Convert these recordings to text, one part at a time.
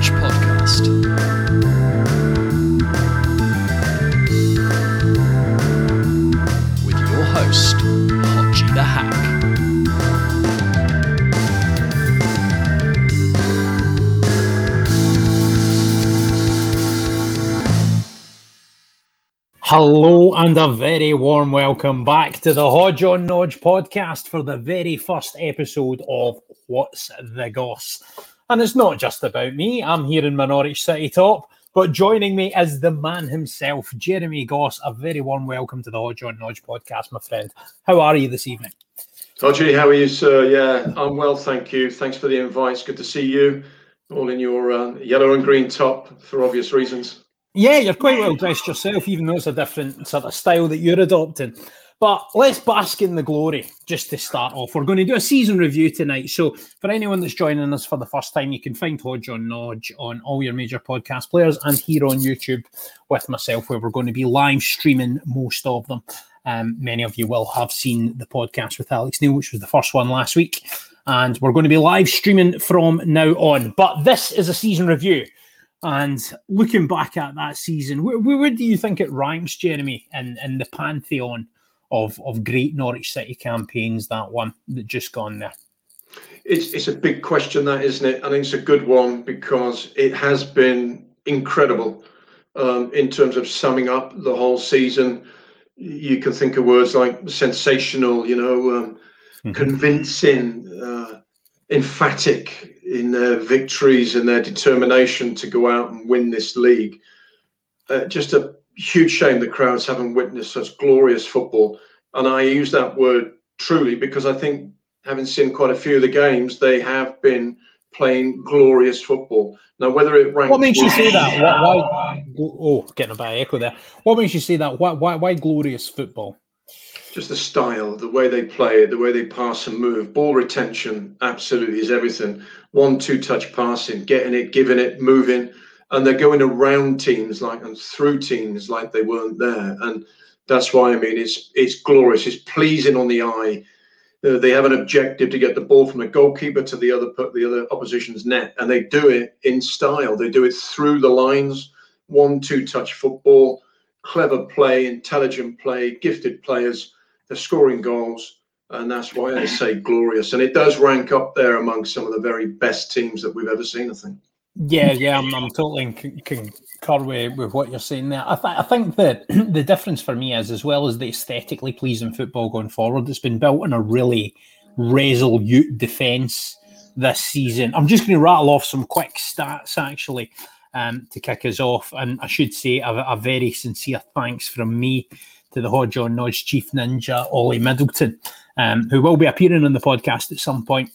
Nodge podcast with your host, Hodge the Hack. Hello and a very warm welcome back to the Hodge on Nodge podcast for the very first episode of What's the Goss? And it's not just about me. I'm here in my Norwich City top, but joining me is the man himself, Jeremy Goss. A very warm welcome to the Hodge on Nodge podcast, my friend. How are you this evening? Todgy, how are you, sir? Yeah, I'm well, thank you. Thanks for the invite. It's good to see you, all in your yellow and green top for obvious reasons. Yeah, you're quite well dressed yourself, even though it's a different sort of style that you're adopting. But let's bask in the glory just to start off. We're going to do a season review tonight. So for anyone that's joining us for the first time, you can find Hodge on Nodge on all your major podcast players and here on YouTube with myself, where we're going to be live streaming most of them. Many of you will have seen the podcast with Alex Neal, which was the first one last week. And we're going to be live streaming from now on. But this is a season review. And looking back at that season, where do you think it ranks, Jeremy, in the pantheon of great Norwich City campaigns, that one that just gone there? It's a big question, that, isn't it? I think it's a good one because it has been incredible in terms of summing up the whole season. You can think of words like sensational, convincing, emphatic in their victories and their determination to go out and win this league. Just a huge shame the crowds haven't witnessed such glorious football. And I use that word truly because I think, having seen quite a few of the games, they have been playing glorious football. Now, whether it ranks... What makes you say that? Why, getting a bad echo there. What makes you say that? Why glorious football? Just the style, the way they play it, the way they pass and move. Ball retention absolutely is everything. 1-2 touch passing, getting it, giving it, moving. And they're going around teams and through teams like they weren't there. And that's why, it's glorious. It's pleasing on the eye. They have an objective to get the ball from the goalkeeper to the other opposition's net. And they do it in style. They do it through the lines. 1-2 touch football, clever play, intelligent play, gifted players. They're scoring goals. And that's why I say glorious. And it does rank up there among some of the very best teams that we've ever seen, I think. Yeah, I'm totally in concur with what you're saying there. I think that the difference for me is, as well as the aesthetically pleasing football going forward, it's been built on a really resolute defence this season. I'm just going to rattle off some quick stats, actually, to kick us off. And I should say a very sincere thanks from me to the Hodge on Nodge chief ninja, Ollie Middleton, who will be appearing on the podcast at some point.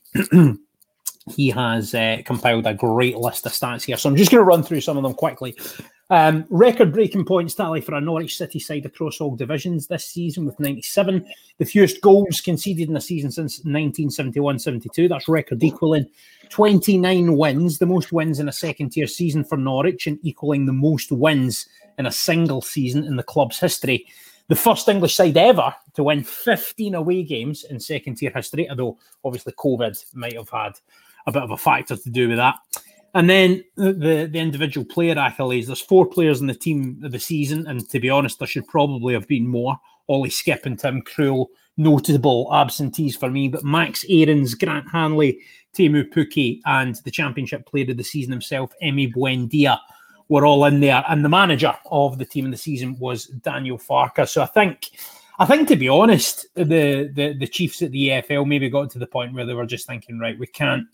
He has compiled a great list of stats here. So I'm just going to run through some of them quickly. Record-breaking points tally for a Norwich City side across all divisions this season with 97. The fewest goals conceded in a season since 1971-72. That's record equaling 29 wins, the most wins in a second-tier season for Norwich, and equaling the most wins in a single season in the club's history. The first English side ever to win 15 away games in second-tier history, although obviously COVID might have had a bit of a factor to do with that. And then the individual player accolades. There's 4 players in the team of the season, and to be honest, there should probably have been more. Ollie Skipp and Tim Krul, notable absentees for me, but Max Aarons, Grant Hanley, Teemu Pukki, and the Championship Player of the Season himself, Emi Buendia, were all in there. And the manager of the team of the season was Daniel Farke. So I think, to be honest, the Chiefs at the EFL maybe got to the point where they were just thinking, right, we can't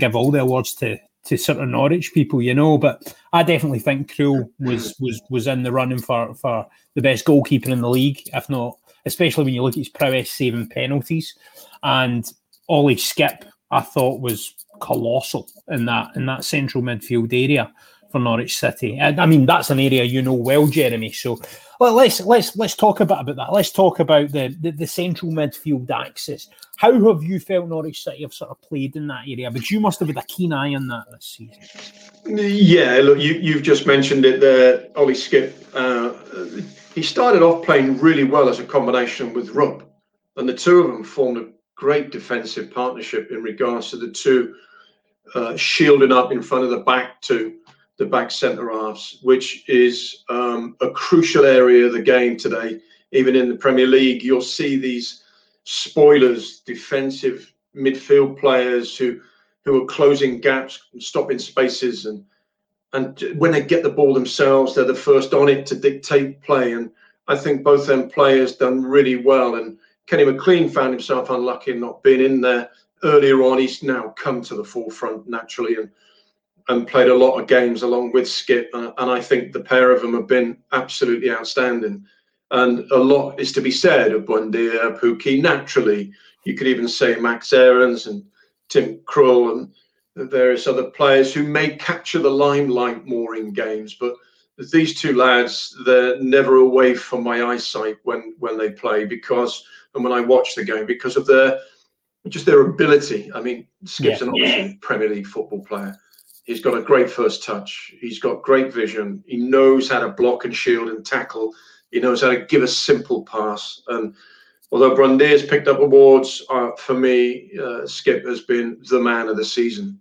give all the awards to sort of Norwich people, but I definitely think Krul was in the running for the best goalkeeper in the league, if not, especially when you look at his prowess saving penalties. And Ollie Skipp, I thought, was colossal in that central midfield area for Norwich City. And that's an area you know well, Jeremy. So let's talk a bit about that. Let's talk about the central midfield axis. How have you felt Norwich City have sort of played in that area? But you must have had a keen eye on that this season. Yeah, look, you've just mentioned it there, Ollie Skipp. He started off playing really well as a combination with Rupp, and the two of them formed a great defensive partnership in regards to the two shielded up in front of the back two, the back centre halves, which is a crucial area of the game today. Even in the Premier League, you'll see these spoilers, defensive midfield players who are closing gaps, stopping spaces, and when they get the ball themselves, they're the first on it to dictate play. And I think both them players done really well. And Kenny McLean found himself unlucky in not being in there earlier on. He's now come to the forefront naturally and played a lot of games along with Skipp. And I think the pair of them have been absolutely outstanding. And a lot is to be said of Buendia, Pukki, naturally. You could even say Max Aarons and Tim Krul and various other players who may capture the limelight more in games. But these two lads, they're never away from my eyesight when they play, because, and when I watch the game, because of their ability. I mean, Skipp's an obviously Premier League football player. He's got a great first touch. He's got great vision. He knows how to block and shield and tackle. He knows how to give a simple pass. And although Buendia's picked up awards, for me, Skipp has been the man of the season.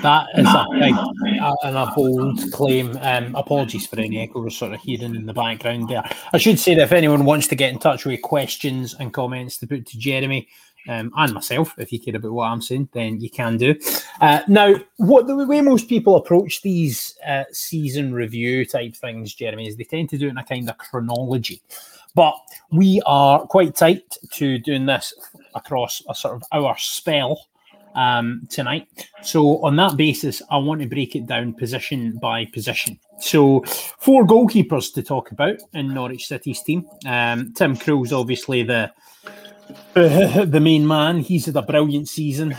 That is an bold claim. Apologies for any echo we're sort of hearing in the background there. I should say that if anyone wants to get in touch with questions and comments to put to Jeremy and myself, if you care about what I'm saying, then you can do. Now, what the way most people approach these season review type things, Jeremy, is they tend to do it in a kind of chronology. But we are quite tight to doing this across a sort of hour spell tonight. So on that basis, I want to break it down position by position. So four goalkeepers to talk about in Norwich City's team. Tim Krul's obviously the main man. He's had a brilliant season.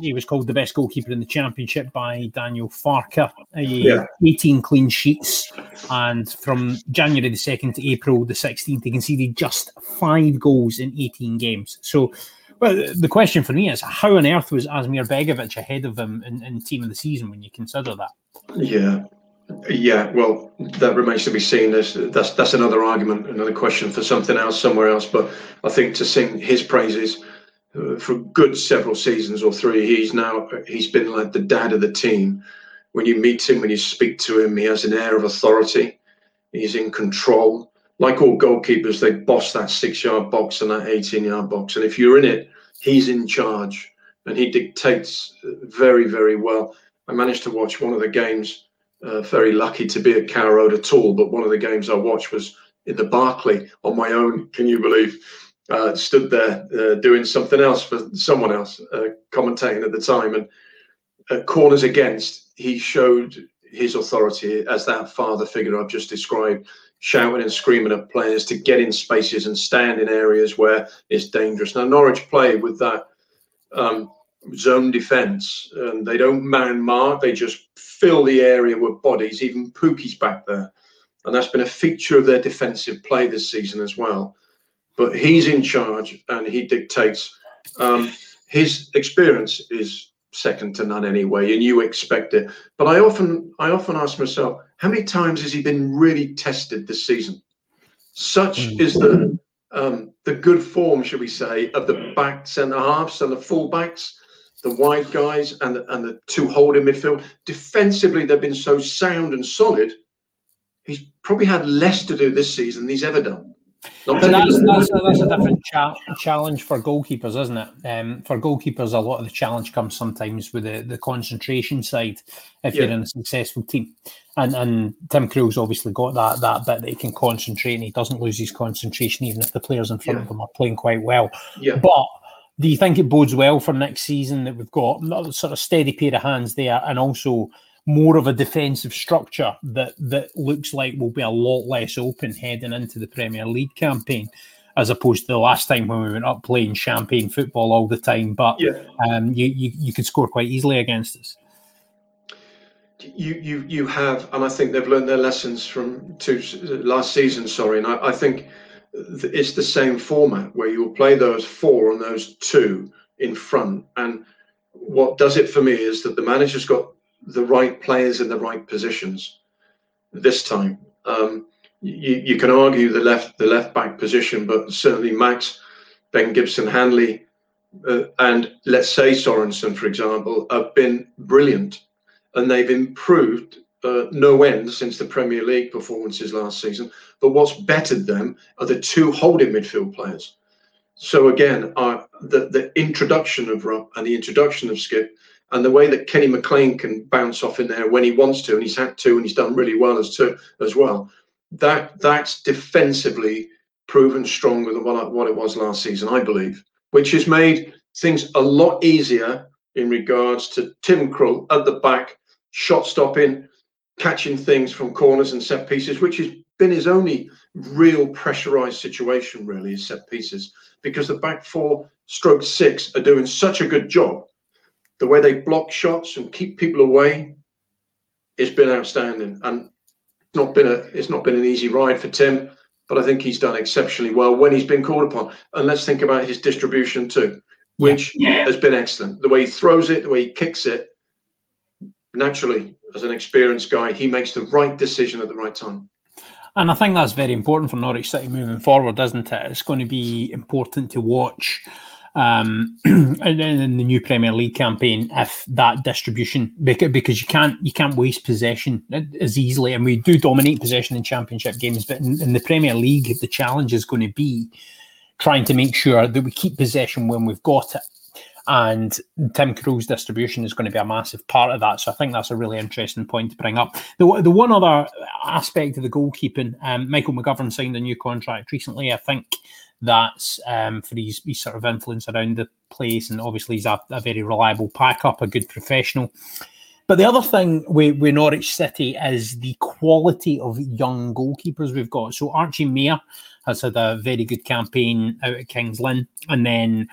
He was called the best goalkeeper in the Championship by Daniel Farke. 18 clean sheets. And from January the 2nd to April the 16th, he conceded just 5 goals in 18 games. So well, the question for me is, how on earth was Asmir Begovic ahead of him in team of the season when you consider that? Yeah. Well, that remains to be seen. That's another argument, another question for something else, somewhere else. But I think to sing his praises for good several seasons or three, he's been like the dad of the team. When you meet him, when you speak to him, he has an air of authority. He's in control. Like all goalkeepers, they boss that 6-yard box and that 18-yard box. And if you're in it, he's in charge. And he dictates very, very well. I managed to watch one of the games, very lucky to be at Carrow Road at all, but one of the games I watched was in the Barclay on my own, can you believe? Stood there doing something else for someone else, commentating at the time. And corners against, he showed his authority as that father figure I've just described, shouting and screaming at players to get in spaces and stand in areas where it's dangerous. Now, Norwich play with that zone defence, and they don't man mark, they just fill the area with bodies. Even Pukki's back there, and that's been a feature of their defensive play this season as well. But he's in charge and he dictates. His experience is second to none anyway, and you expect it. But I often ask myself, how many times has he been really tested this season? Such is the good form, should we say, of the backs and the halves and the fullbacks, the wide guys and the two holding midfield. Defensively, they've been so sound and solid. He's probably had less to do this season than he's ever done. That's a different challenge for goalkeepers, isn't it? For goalkeepers, a lot of the challenge comes sometimes with the concentration side if you're in a successful team. And Tim Krul's obviously got that bit that he can concentrate, and he doesn't lose his concentration even if the players in front of him are playing quite well. Yeah. But do you think it bodes well for next season that we've got a sort of steady pair of hands there, and also more of a defensive structure that looks like will be a lot less open heading into the Premier League campaign, as opposed to the last time when we went up playing champagne football all the time, but you could score quite easily against us? You have, and I think they've learned their lessons from last season, and I think it's the same format where you'll play those four and those two in front. And what does it for me is that the manager's got the right players in the right positions this time. You can argue the left back position, but certainly Max, Ben Gibson, Hanley, and let's say Sorensen, for example, have been brilliant, and they've improved no end since the Premier League performances last season. But what's bettered them are the two holding midfield players. So again, the introduction of Rupp and the introduction of Skipp, and the way that Kenny McLean can bounce off in there when he wants to, and he's had to, and he's done really well as well. That's defensively proven stronger than what it was last season, I believe, which has made things a lot easier in regards to Tim Krul at the back, shot stopping, catching things from corners and set pieces, which has been his only real pressurized situation, really, is set pieces, because the back four stroke six are doing such a good job. The way they block shots and keep people away has been outstanding, and it's not been an easy ride for Tim, but I think he's done exceptionally well when he's been called upon. And let's think about his distribution too, which has been excellent. The way he throws it, the way he kicks it, naturally, as an experienced guy, he makes the right decision at the right time. And I think that's very important for Norwich City moving forward, isn't it? It's going to be important to watch in the new Premier League campaign if that distribution, because you can't waste possession as easily. And we do dominate possession in Championship games, but in the Premier League, the challenge is going to be trying to make sure that we keep possession when we've got it. And Tim Krul's distribution is going to be a massive part of that. So I think that's a really interesting point to bring up. The one other aspect of the goalkeeping, Michael McGovern signed a new contract recently. I think that's for his sort of influence around the place. And obviously he's a very reliable pack-up, a good professional. But the other thing with Norwich City is the quality of young goalkeepers we've got. So Archie Mayer has had a very good campaign out at King's Lynn. And then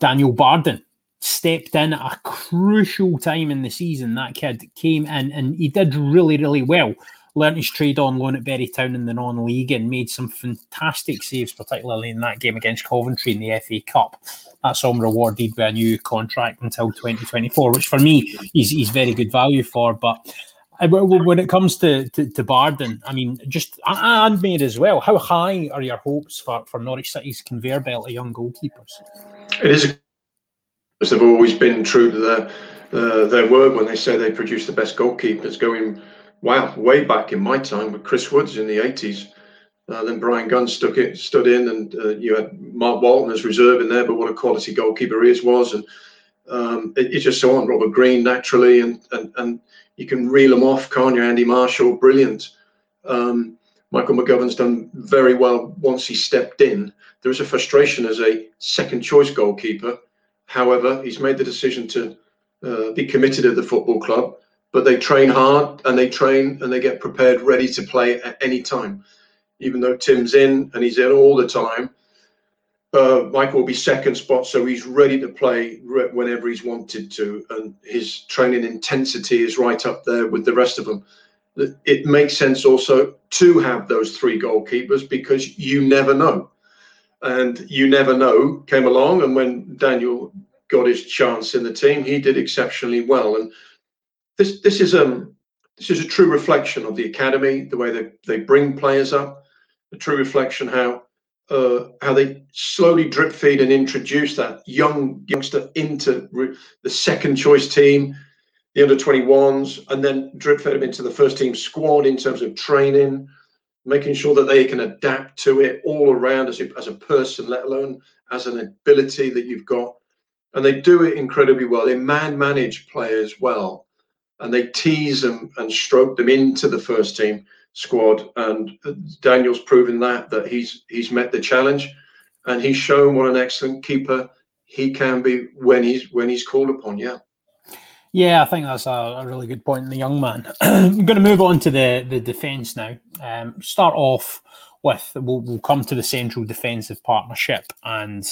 Daniel Bardon stepped in at a crucial time in the season. That kid came in and he did really, really well. Learned his trade on loan at Bury Town in the non-league and made some fantastic saves, particularly in that game against Coventry in the FA Cup. That's all rewarded by a new contract until 2024, which for me he's very good value for. But when it comes to Bardon, I mean, just and Mayer as well, how high are your hopes for Norwich City's conveyor belt of young goalkeepers? It is because they've always been true to their word when they say they produce the best goalkeepers, going way back in my time with Chris Woods in the 80s. Then Brian Gunn stood in, and you had Mark Walton as reserve in there, but what a quality goalkeeper he was. And it's just so on. Robert Green, naturally, and you can reel them off, can't you? Andy Marshall, brilliant. Michael McGovern's done very well once he stepped in. There is a frustration as a second-choice goalkeeper. However, he's made the decision to be committed to the football club, but they train hard and they get prepared, ready to play at any time. Even though Tim's in and he's in all the time, Michael will be second spot, so he's ready to play whenever he's wanted to, and his training intensity is right up there with the rest of them. It makes sense also to have those three goalkeepers because you never know. And You Never Know came along, and when Daniel got his chance in the team, he did exceptionally well. And this is a true reflection of the academy, the way they bring players up, a true reflection how they slowly drip feed and introduce that youngster into the second choice team, the under-21s, and then drip fed them into the first team squad in terms of training, making sure that they can adapt to it all around as a person, let alone as an ability that you've got. And they do it incredibly well. They manage players well, and they tease them and stroke them into the first team squad. And Daniel's proven that he's met the challenge, and he's shown what an excellent keeper he can be when he's called upon. Yeah, I think that's a really good point in the young man. I'm going to move on to the defence now. Start off with, we'll come to the central defensive partnership and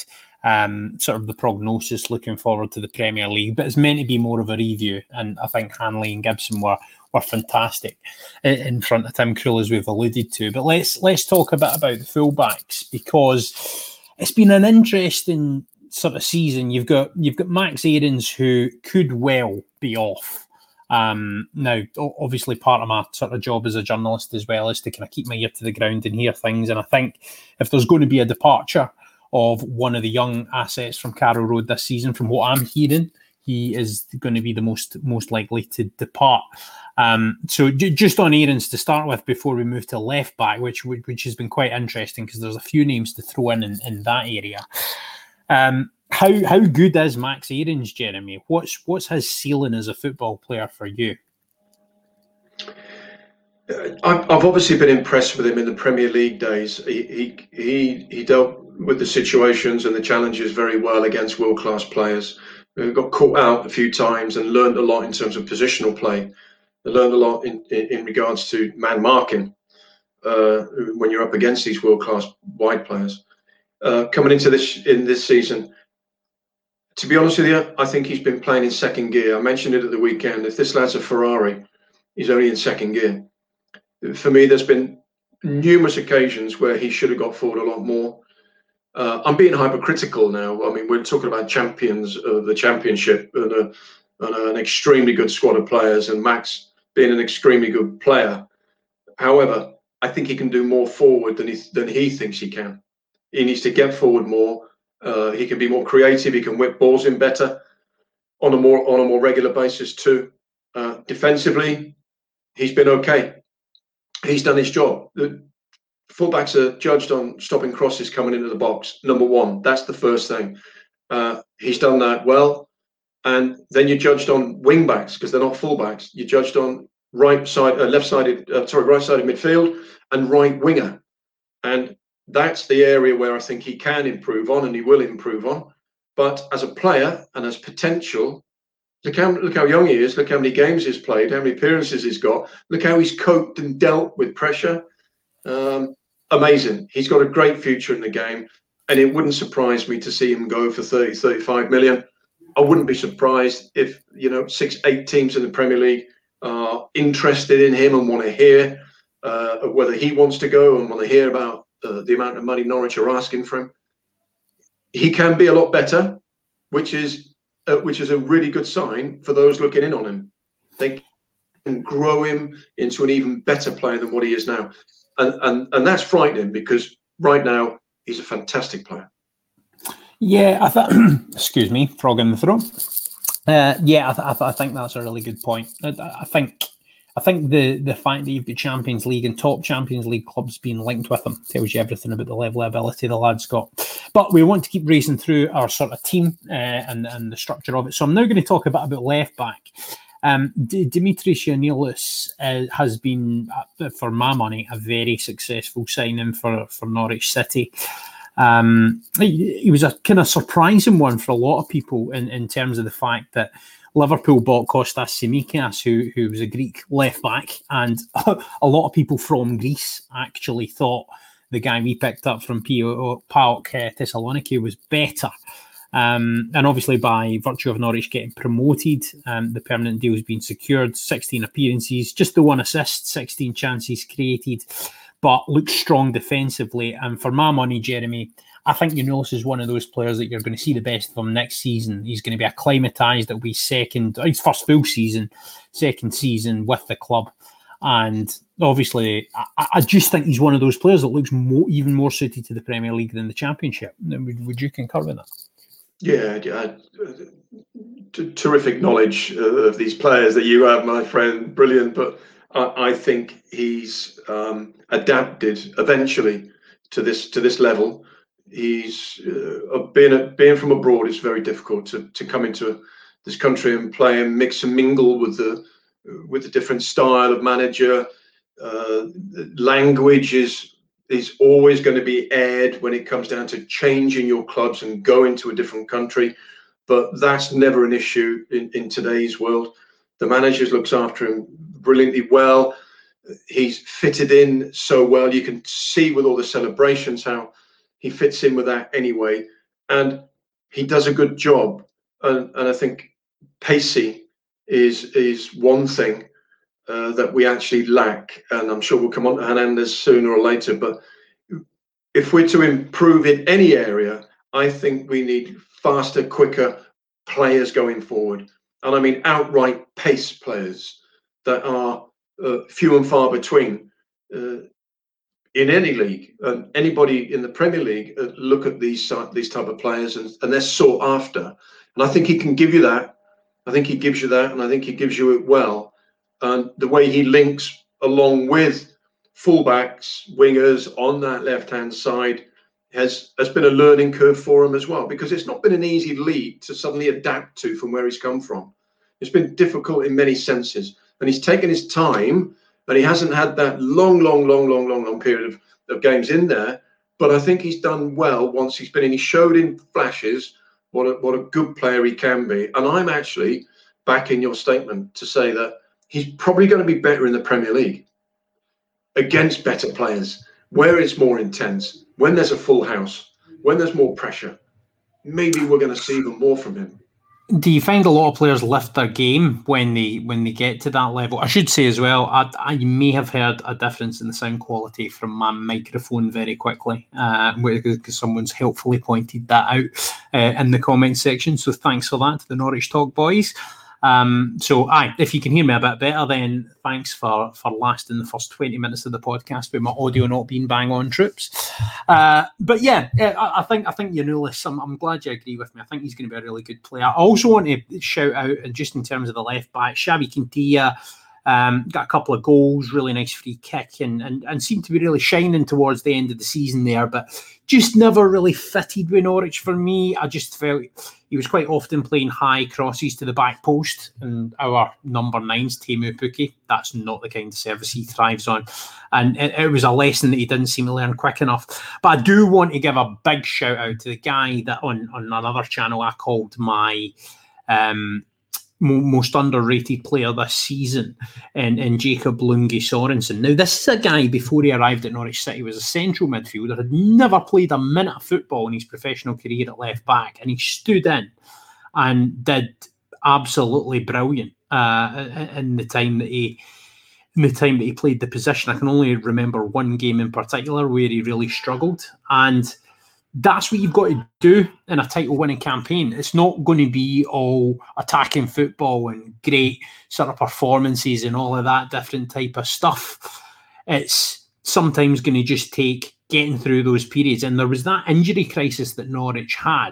sort of the prognosis looking forward to the Premier League, but it's meant to be more of a review, and I think Hanley and Gibson were fantastic in front of Tim Krul, as we've alluded to. But let's talk a bit about the fullbacks, because it's been an interesting sort of season. You've got Max Aarons, who could well be off. Now, obviously, part of my sort of job as a journalist as well is to kind of keep my ear to the ground and hear things. And I think if there's going to be a departure of one of the young assets from Carrow Road this season. From what I'm hearing, he is going to be the most likely to depart. So just on Aarons to start with before we move to left back, which has been quite interesting because there's a few names to throw in that area. How good is Max Aarons, Jeremy? What's his ceiling as a football player for you? I've obviously been impressed with him in the Premier League days. He dealt with the situations and the challenges very well against world-class players. He got caught out a few times and learned a lot in terms of positional play. He learned a lot in regards to man marking when you're up against these world-class wide players. Coming into this season, to be honest with you, I think he's been playing in second gear. I mentioned it at the weekend. If this lad's a Ferrari, he's only in second gear. For me, there's been numerous occasions where he should have got forward a lot more. I'm being hypercritical now. I mean, we're talking about champions of the championship and an extremely good squad of players, and Max being an extremely good player. However, I think he can do more forward than he thinks he can. He needs to get forward more. He can be more creative. He can whip balls in better on a more regular basis too. Defensively, he's been okay. He's done his job. The fullbacks are judged on stopping crosses coming into the box. Number one, that's the first thing. He's done that well. And then you're judged on wing backs because they're not fullbacks. You're judged on right-sided midfield and right winger. And that's the area where I think he can improve on and he will improve on. But as a player and as potential, look how young he is, look how many games he's played, how many appearances he's got, look how he's coped and dealt with pressure. Amazing. He's got a great future in the game, and it wouldn't surprise me to see him go for 30, 35 million. I wouldn't be surprised if, 6-8 teams in the Premier League are interested in him and want to hear whether he wants to go and want to hear about the amount of money Norwich are asking for him. He can be a lot better, which is a really good sign for those looking in on him. They can grow him into an even better player than what he is now. And that's frightening because right now he's a fantastic player. Yeah, I thought, excuse me, frog in the throat. I think that's a really good point. I think the fact that you've got Champions League and top Champions League clubs being linked with him tells you everything about the level of ability the lad's got. But we want to keep racing through our sort of team and the structure of it. So I'm now going to talk a bit about left-back. Dimitris Giannoulis has been, for my money, a very successful signing for Norwich City. He was a kind of surprising one for a lot of people in terms of the fact that Liverpool bought Kostas Tsimikas, who was a Greek left-back, and a lot of people from Greece actually thought the guy we picked up from PAOK Thessaloniki was better. And obviously, by virtue of Norwich getting promoted, the permanent deal has been secured, 16 appearances, just the one assist, 16 chances created, but looks strong defensively. And for my money, Jeremy, I think Giannoulis is one of those players that you're going to see the best of him next season. He's going to be acclimatised. It'll be his first full season, second season with the club. And obviously, I just think he's one of those players that looks even more suited to the Premier League than the Championship. Would you concur with that? Terrific knowledge of these players that you have, my friend. Brilliant. But I think he's adapted eventually to this level. He's being from abroad, it's very difficult to come into this country and play and mix and mingle with the different style of manager. Language is always going to be aired when it comes down to changing your clubs and going to a different country, but that's never an issue in today's world. The manager looks after him brilliantly well. He's fitted in so well. You can see with all the celebrations how he fits in with that anyway, and he does a good job. And I think pacey is one thing that we actually lack, and I'm sure we'll come on to Hernandez sooner or later, but if we're to improve in any area, I think we need faster, quicker players going forward. And I mean outright pace players that are few and far between. in any league, anybody in the Premier League look at these type of players, and they're sought after. And I think he can give you that. I think he gives you that, and I think he gives you it well. And the way he links along with fullbacks, wingers on that left-hand side has been a learning curve for him as well, because it's not been an easy league to suddenly adapt to from where he's come from. It's been difficult in many senses, and he's taken his time. And he hasn't had that long period of games in there. But I think he's done well once he's been in. He showed in flashes what a good player he can be. And I'm actually backing your statement to say that he's probably going to be better in the Premier League against better players, where it's more intense, when there's a full house, when there's more pressure. Maybe we're going to see even more from him. Do you find a lot of players lift their game when they get to that level? I should say as well, I may have heard a difference in the sound quality from my microphone very quickly, because someone's helpfully pointed that out in the comment section. So thanks for that to the Norwich Talk boys. If you can hear me a bit better, then thanks for lasting the first 20 minutes of the podcast with my audio not being bang on, troops. I think Giannoulis, I'm glad you agree with me. I think he's going to be a really good player. I also want to shout out, and just in terms of the left back, Xavi Quintilla got a couple of goals, really nice free kick, and seemed to be really shining towards the end of the season there, but just never really fitted with Norwich for me. I just felt he was quite often playing high crosses to the back post, and our number 9's Teemu Pukki, that's not the kind of service he thrives on, and it was a lesson that he didn't seem to learn quick enough. But I do want to give a big shout out to the guy that on another channel I called my most underrated player this season, and Jacob Lungi Sørensen. Now, this is a guy, before he arrived at Norwich City, was a central midfielder, had never played a minute of football in his professional career at left back, and he stood in and did absolutely brilliant in the time that he played the position. I can only remember one game in particular where he really struggled, and that's what you've got to do in a title-winning campaign. It's not going to be all attacking football and great sort of performances and all of that different type of stuff. It's sometimes going to just take getting through those periods. And there was that injury crisis that Norwich had.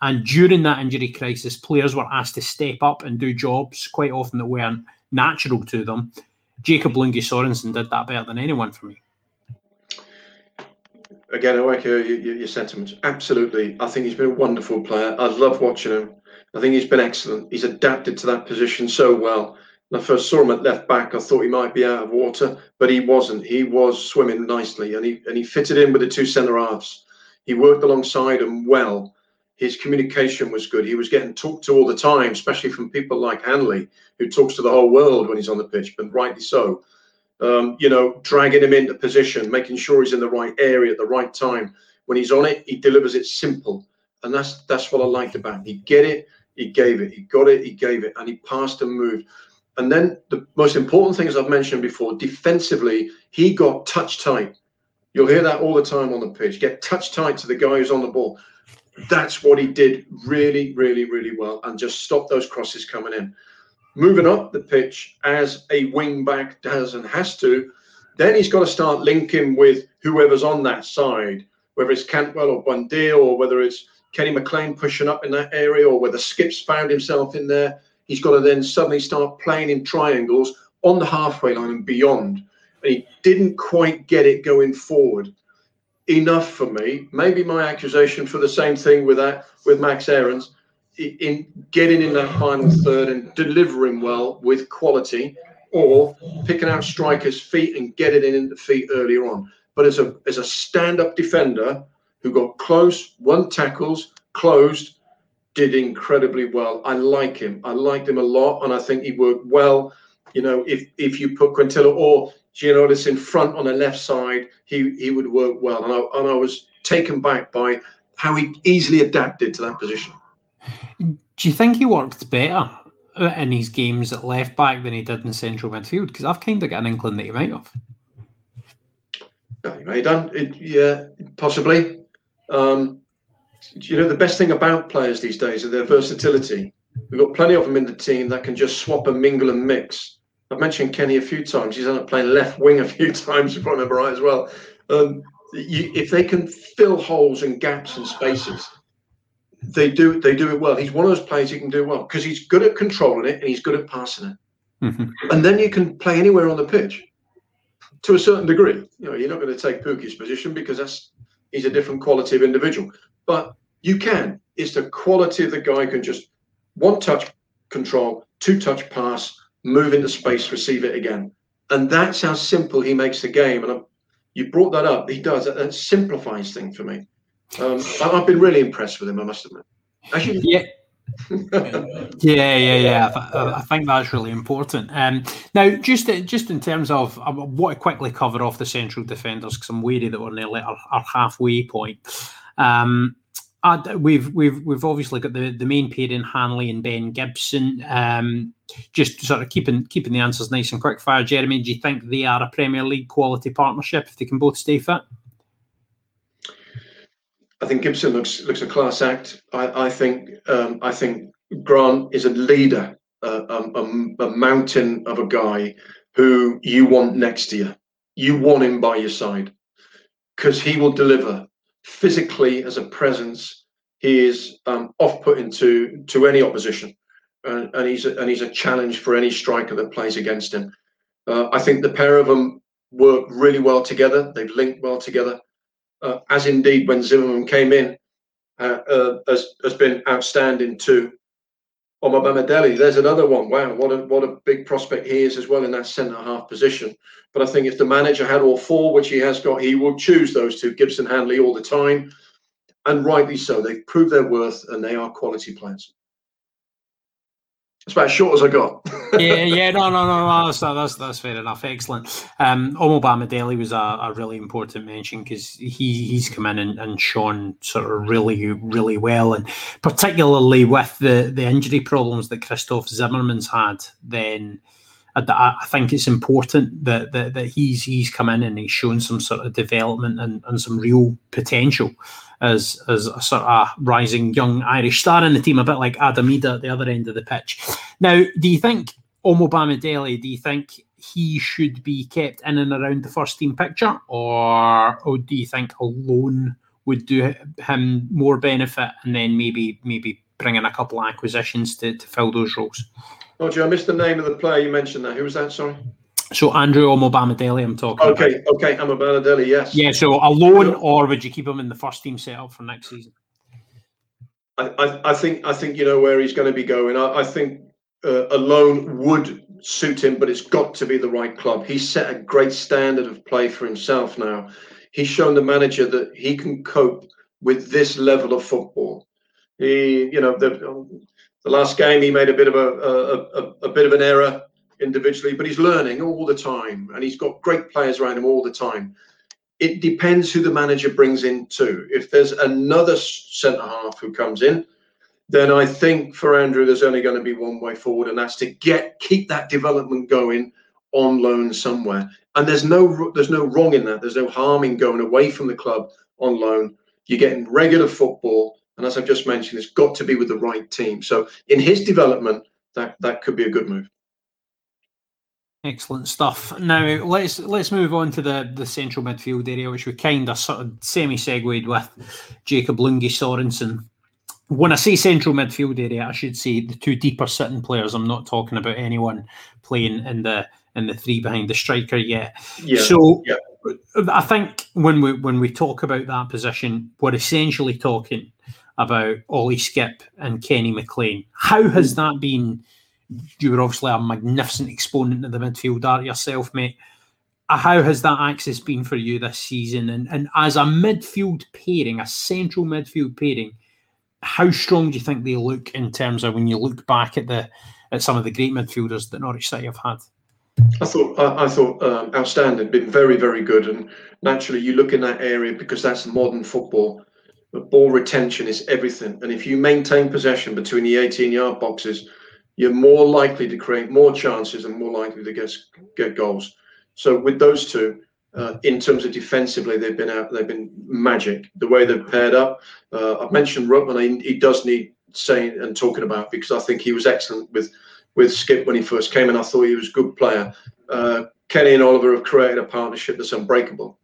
And during that injury crisis, players were asked to step up and do jobs quite often that weren't natural to them. Jacob Lungi Sørensen did that better than anyone for me. Again, I echo your sentiments. Absolutely. I think he's been a wonderful player. I love watching him. I think he's been excellent. He's adapted to that position so well. When I first saw him at left back, I thought he might be out of water, but he wasn't. He was swimming nicely, and he fitted in with the two centre-halves. He worked alongside them well. His communication was good. He was getting talked to all the time, especially from people like Hanley, who talks to the whole world when he's on the pitch, but rightly so. Dragging him into position, making sure he's in the right area at the right time. When he's on it, he delivers it simple. And that's what I liked about him. He'd get it, he gave it. He got it, he gave it. And he passed and moved. And then the most important thing, as I've mentioned before, defensively, he got touch tight. You'll hear that all the time on the pitch. Get touch tight to the guy who's on the ball. That's what he did really, really, really well, and just stopped those crosses coming in. Moving up the pitch as a wing back does and has to, then he's got to start linking with whoever's on that side, whether it's Cantwell or Buendia, or whether it's Kenny McLean pushing up in that area, or whether Skipp's found himself in there. He's got to then suddenly start playing in triangles on the halfway line and beyond. And he didn't quite get it going forward enough for me. Maybe my accusation for the same thing with Max Aarons, in getting in that final third and delivering well with quality, or picking out strikers' feet and getting in the feet earlier on. But as a stand-up defender who got close, won tackles, closed, did incredibly well. I like him. I liked him a lot, and I think he worked well. If you put Quintilla or Giannoulis in front on the left side, he would work well. And I was taken back by how he easily adapted to that position. Do you think he worked better in his games at left back than he did in central midfield? Because I've kind of got an inkling that he might have. No, he may have done. Yeah, possibly. The best thing about players these days is their versatility. We've got plenty of them in the team that can just swap and mingle and mix. I've mentioned Kenny a few times. He's ended up playing left wing a few times, if I remember right, as well. If they can fill holes and gaps and spaces, they do it well. He's one of those players who can do well because he's good at controlling it and he's good at passing it. Mm-hmm. And then you can play anywhere on the pitch to a certain degree. You know, you're not going to take Pukki's position because he's a different quality of individual. But you can. It's the quality of the guy who can just one touch control, two touch pass, move into space, receive it again. And that's how simple he makes the game. And you brought that up. He does. That simplifies things for me. I've been really impressed with him, I must admit. Actually, yeah. I think that's really important. Now, just in terms of, I want to quickly cover off the central defenders because I'm wary that we're nearly at our halfway point. We've obviously got the main pairing, Hanley and Ben Gibson. Just sort of keeping the answers nice and quick fire. Jeremy, do you think they are a Premier League quality partnership if they can both stay fit? I think Gibson looks a class act. I think Grant is a leader, a mountain of a guy who you want next to you. You want him by your side because he will deliver. Physically, as a presence, he is off-putting to any opposition, and he's a challenge for any striker that plays against him. I think the pair of them work really well together. They've linked well together, as indeed when Zimmerman came in, has been outstanding too. Omobamidele, there's another one. Wow, what a big prospect he is as well in that centre half position. But I think if the manager had all four, which he has got, he will choose those two, Gibson, Hanley, all the time, and rightly so. They've proved their worth, and they are quality players. That's about as short as I got. No. That's fair enough. Excellent. Omobamidele was a really important mention because he's come in and shone sort of really, really well. And particularly with the injury problems that Christoph Zimmermann's had, then I think it's important that he's come in and he's shown some sort of development and some real potential as a sort of rising young Irish star in the team, a bit like Adam Idah at the other end of the pitch. Now, do you think Omobamidele, he should be kept in and around the first team picture, or do you think a loan would do him more benefit and then maybe bring in a couple of acquisitions to fill those roles? I missed the name of the player you mentioned there. Who was that, sorry? So Andrew Omobamidele I'm talking about. Okay, Omobamidele, yes. Yeah, so a loan, or would you keep him in the first team setup for next season? I think you know where he's going to be going. I think a loan would suit him, but it's got to be the right club. He's set a great standard of play for himself now. He's shown the manager that he can cope with this level of football. The last game, he made a bit of an error individually, but he's learning all the time, and he's got great players around him all the time. It depends who the manager brings in too. If there's another centre-half who comes in, then I think for Andrew, there's only going to be one way forward, and that's to keep that development going on loan somewhere. And there's no wrong in that. There's no harm in going away from the club on loan. You're getting regular football. And as I've just mentioned, it's got to be with the right team. So in his development, that could be a good move. Excellent stuff. Now let's move on to the central midfield area, which we kind of sort of semi-segued with Jacob Lungi Sørensen. When I say central midfield area, I should say the two deeper sitting players. I'm not talking about anyone playing in the three behind the striker yet. Yeah. So yeah. I think when we talk about that position, we're essentially talking about Ollie Skipp and Kenny McLean. How has that been? You were obviously a magnificent exponent of the midfield art yourself, mate. How has that access been for you this season? And as a midfield pairing, a central midfield pairing, how strong do you think they look in terms of when you look back at some of the great midfielders that Norwich City have had? I thought outstanding, been very, very good. And naturally, you look in that area because that's modern football. But ball retention is everything. And if you maintain possession between the 18-yard boxes, you're more likely to create more chances and more likely to get goals. So with those two, in terms of defensively, they've been magic. The way they've paired up. I've mentioned Ruttman. He does need saying and talking about because I think he was excellent with Skipp when he first came in. I thought he was a good player. Kenny and Oliver have created a partnership that's unbreakable.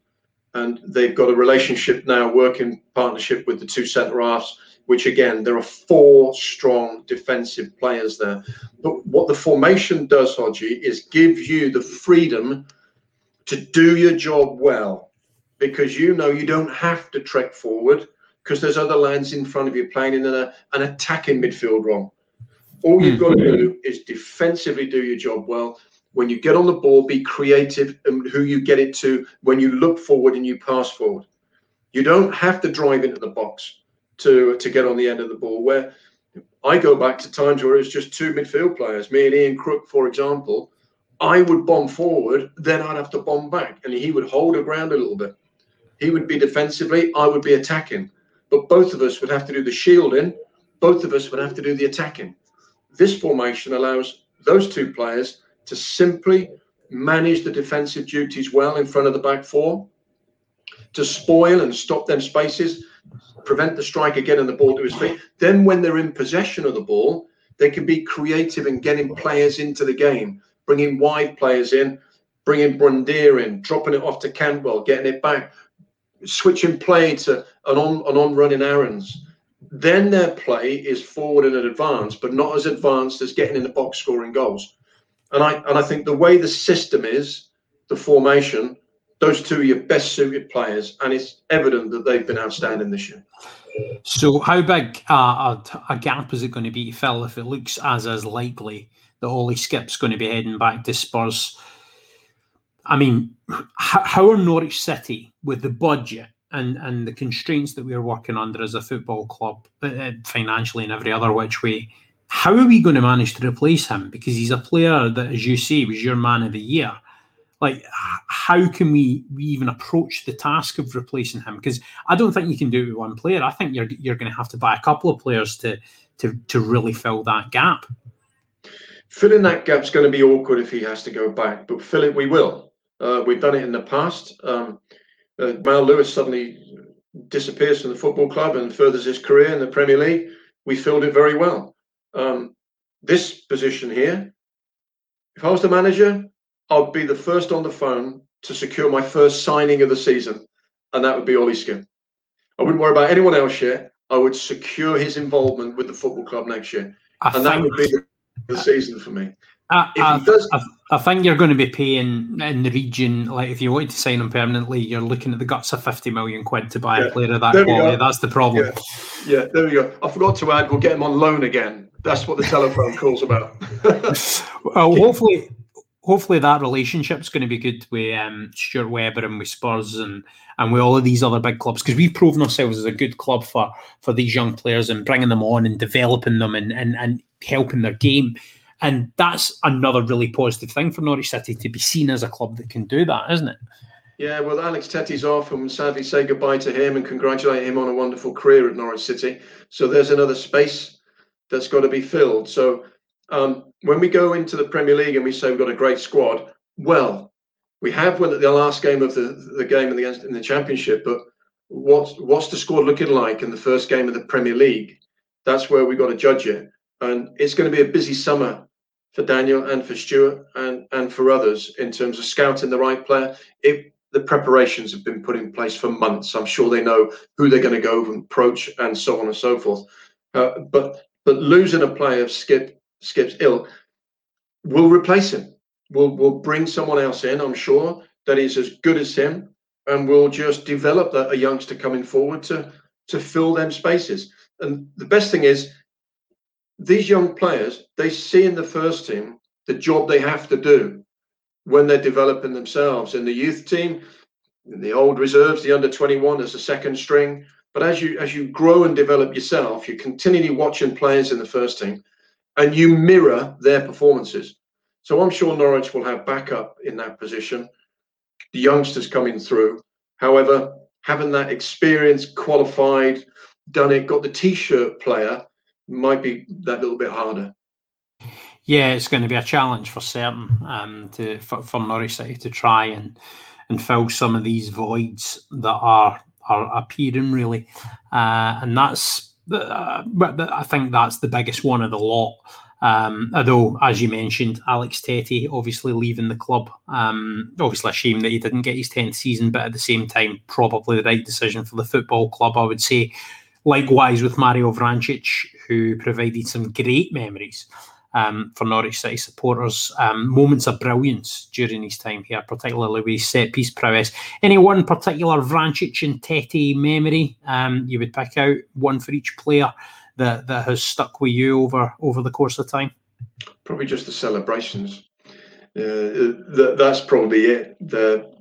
and they've got a relationship now, working partnership with the two centre-halves, which again, there are four strong defensive players there. But what the formation does, Hodgie, is give you the freedom to do your job well, because you know you don't have to trek forward because there's other lads in front of you playing in an attacking midfield role. All you've got to do is defensively do your job well. When you get on the ball, be creative in who you get it to, when you look forward and you pass forward. You don't have to drive into the box to get on the end of the ball, where I go back to times where it's just two midfield players, me and Ian Crook, for example. I would bomb forward, then I'd have to bomb back, and he would hold the ground a little bit. He would be defensively, I would be attacking. But both of us would have to do the shielding, both of us would have to do the attacking. This formation allows those two players to simply manage the defensive duties well in front of the back four, to spoil and stop them spaces, prevent the striker getting the ball to his feet. Then when they're in possession of the ball, they can be creative in getting players into the game, bringing wide players in, bringing Buendia in, dropping it off to Cantwell, getting it back, switching play to an on running Aarons. Then their play is forward and advanced, but not as advanced as getting in the box scoring goals. And I think the way the system is, the formation, those two are your best suited players, and it's evident that they've been outstanding this year. So how big a gap is it going to be to fill if it looks as likely that Ollie Skipp's going to be heading back to Spurs? I mean, how are Norwich City, with the budget and the constraints that we are working under as a football club, financially and every other which way, how are we going to manage to replace him? Because he's a player that, as you say, was your man of the year. Like, how can we even approach the task of replacing him? Because I don't think you can do it with one player. I think you're going to have to buy a couple of players to really fill that gap. Filling that gap's going to be awkward if he has to go back, but fill it we will. We've done it in the past. Mal Lewis suddenly disappears from the football club and furthers his career in the Premier League. We filled it very well. This position here, if I was the manager, I'd be the first on the phone to secure my first signing of the season, and that would be Ollie Skipp. I wouldn't worry about anyone else yet. I would secure his involvement with the football club next year, and that would be the season for me. I think you're going to be paying in the region, like if you wanted to sign him permanently, you're looking at the guts of £50 million to buy a player of that quality. That's the problem. Yeah, there we go. I forgot to add, we'll get him on loan again. That's what the telephone call's about. Well, hopefully that relationship's going to be good with Stuart Webber and with Spurs and with all of these other big clubs, because we've proven ourselves as a good club for these young players and bringing them on and developing them and helping their game. And that's another really positive thing for Norwich City, to be seen as a club that can do that, isn't it? Yeah, well, Alex Tetty's off, and we sadly say goodbye to him and congratulate him on a wonderful career at Norwich City. So there's another space that's got to be filled. So when we go into the Premier League and we say we've got a great squad, well, we have one at the last game of the game in the Championship, but what's the squad looking like in the first game of the Premier League? That's where we've got to judge it. And it's going to be a busy summer for Daniel and for Stuart and for others in terms of scouting the right player. The preparations have been put in place for months. I'm sure they know who they're going to go and approach and so on and so forth. But losing a player of Skip's ill, we'll replace him. We'll bring someone else in, I'm sure, that is as good as him, and we'll just develop a youngster coming forward to fill them spaces. And the best thing is, these young players, they see in the first team the job they have to do when they're developing themselves in the youth team, in the old reserves, the under 21 as a second string. But as you grow and develop yourself, you're continually watching players in the first team and you mirror their performances. So I'm sure Norwich will have backup in that position, the youngsters coming through. However, having that experience, qualified, done it, got the T-shirt player, might be that little bit harder. Yeah, it's going to be a challenge for certain for Norwich City to try and fill some of these voids that are appearing, really. And that's I think that's the biggest one of the lot. Although, as you mentioned, Alex Tete obviously leaving the club. Obviously a shame that he didn't get his 10th season, but at the same time, probably the right decision for the football club, I would say. Likewise with Mario Vrančić, who provided some great memories for Norwich City supporters. Moments of brilliance during his time here, particularly with set-piece prowess. Any one particular Vrančić and Tete memory you would pick out? One for each player that has stuck with you over the course of time? Probably just the celebrations. That's probably it.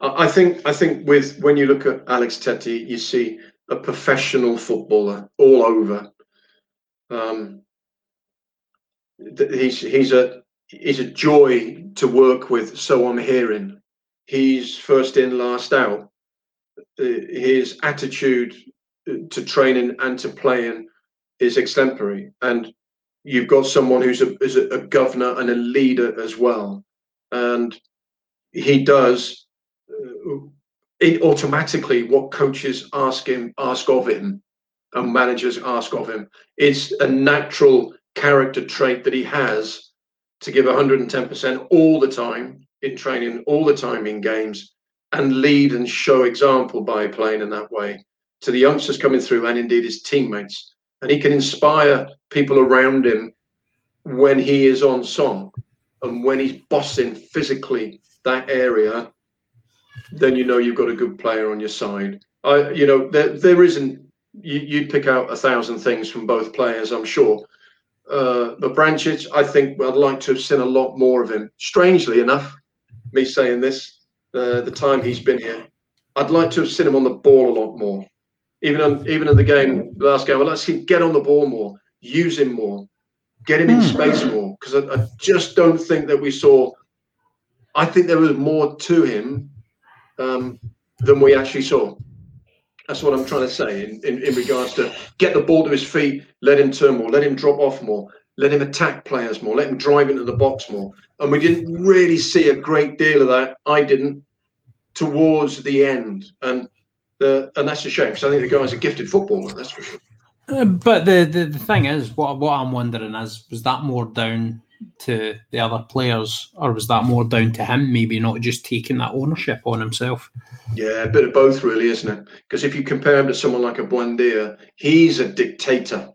I think with when you look at Alex Tete, you see a professional footballer all over. He's a joy to work with. So I'm hearing. He's first in, last out. His attitude to training and to playing is exemplary, and you've got someone who's a governor and a leader as well, and he does it automatically what coaches ask of him and managers ask of him. It's a natural character trait that he has, to give 110% all the time in training, all the time in games, and lead and show example by playing in that way to the youngsters coming through and indeed his teammates. And he can inspire people around him when he is on song and when he's bossing physically that area. Then you know you've got a good player on your side. There isn't. You'd pick out 1,000 things from both players, I'm sure. But Vrančić, I think I'd like to have seen a lot more of him. Strangely enough, me saying this, the time he's been here, I'd like to have seen him on the ball a lot more. Even in the game, last game, well, let's get on the ball more, use him more, get him in space more, because I just don't think that we saw. I think there was more to him than we actually saw. That's what I'm trying to say in regards to get the ball to his feet, let him turn more, let him drop off more, let him attack players more, let him drive into the box more. And we didn't really see a great deal of that. I didn't, towards the end. And that's a shame, because I think the guy's a gifted footballer, that's for sure. But the thing is, what I'm wondering is, was that more down to the other players, or was that more down to him maybe not just taking that ownership on himself? Yeah, a bit of both really, isn't it? Because if you compare him to someone like a Buendia, he's a dictator.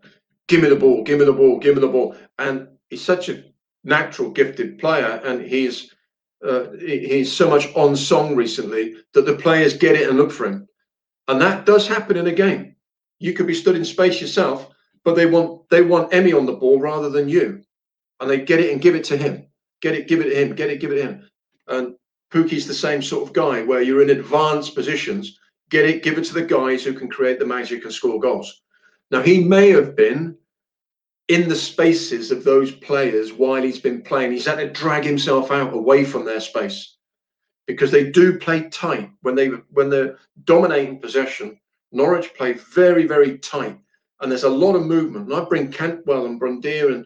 Give me the ball, give me the ball, give me the ball. And he's such a natural, gifted player, and he's so much on song recently that the players get it and look for him. And that does happen in a game. You could be stood in space yourself, but they want Emi on the ball rather than you. And they get it and give it to him. Get it, give it to him. Get it, give it to him. And Pukki's the same sort of guy where you're in advanced positions. Get it, give it to the guys who can create the magic and score goals. Now, he may have been in the spaces of those players while he's been playing. He's had to drag himself out away from their space, because they do play tight when they're dominating possession. Norwich play very, very tight, and there's a lot of movement. And I bring Cantwell and Buendia and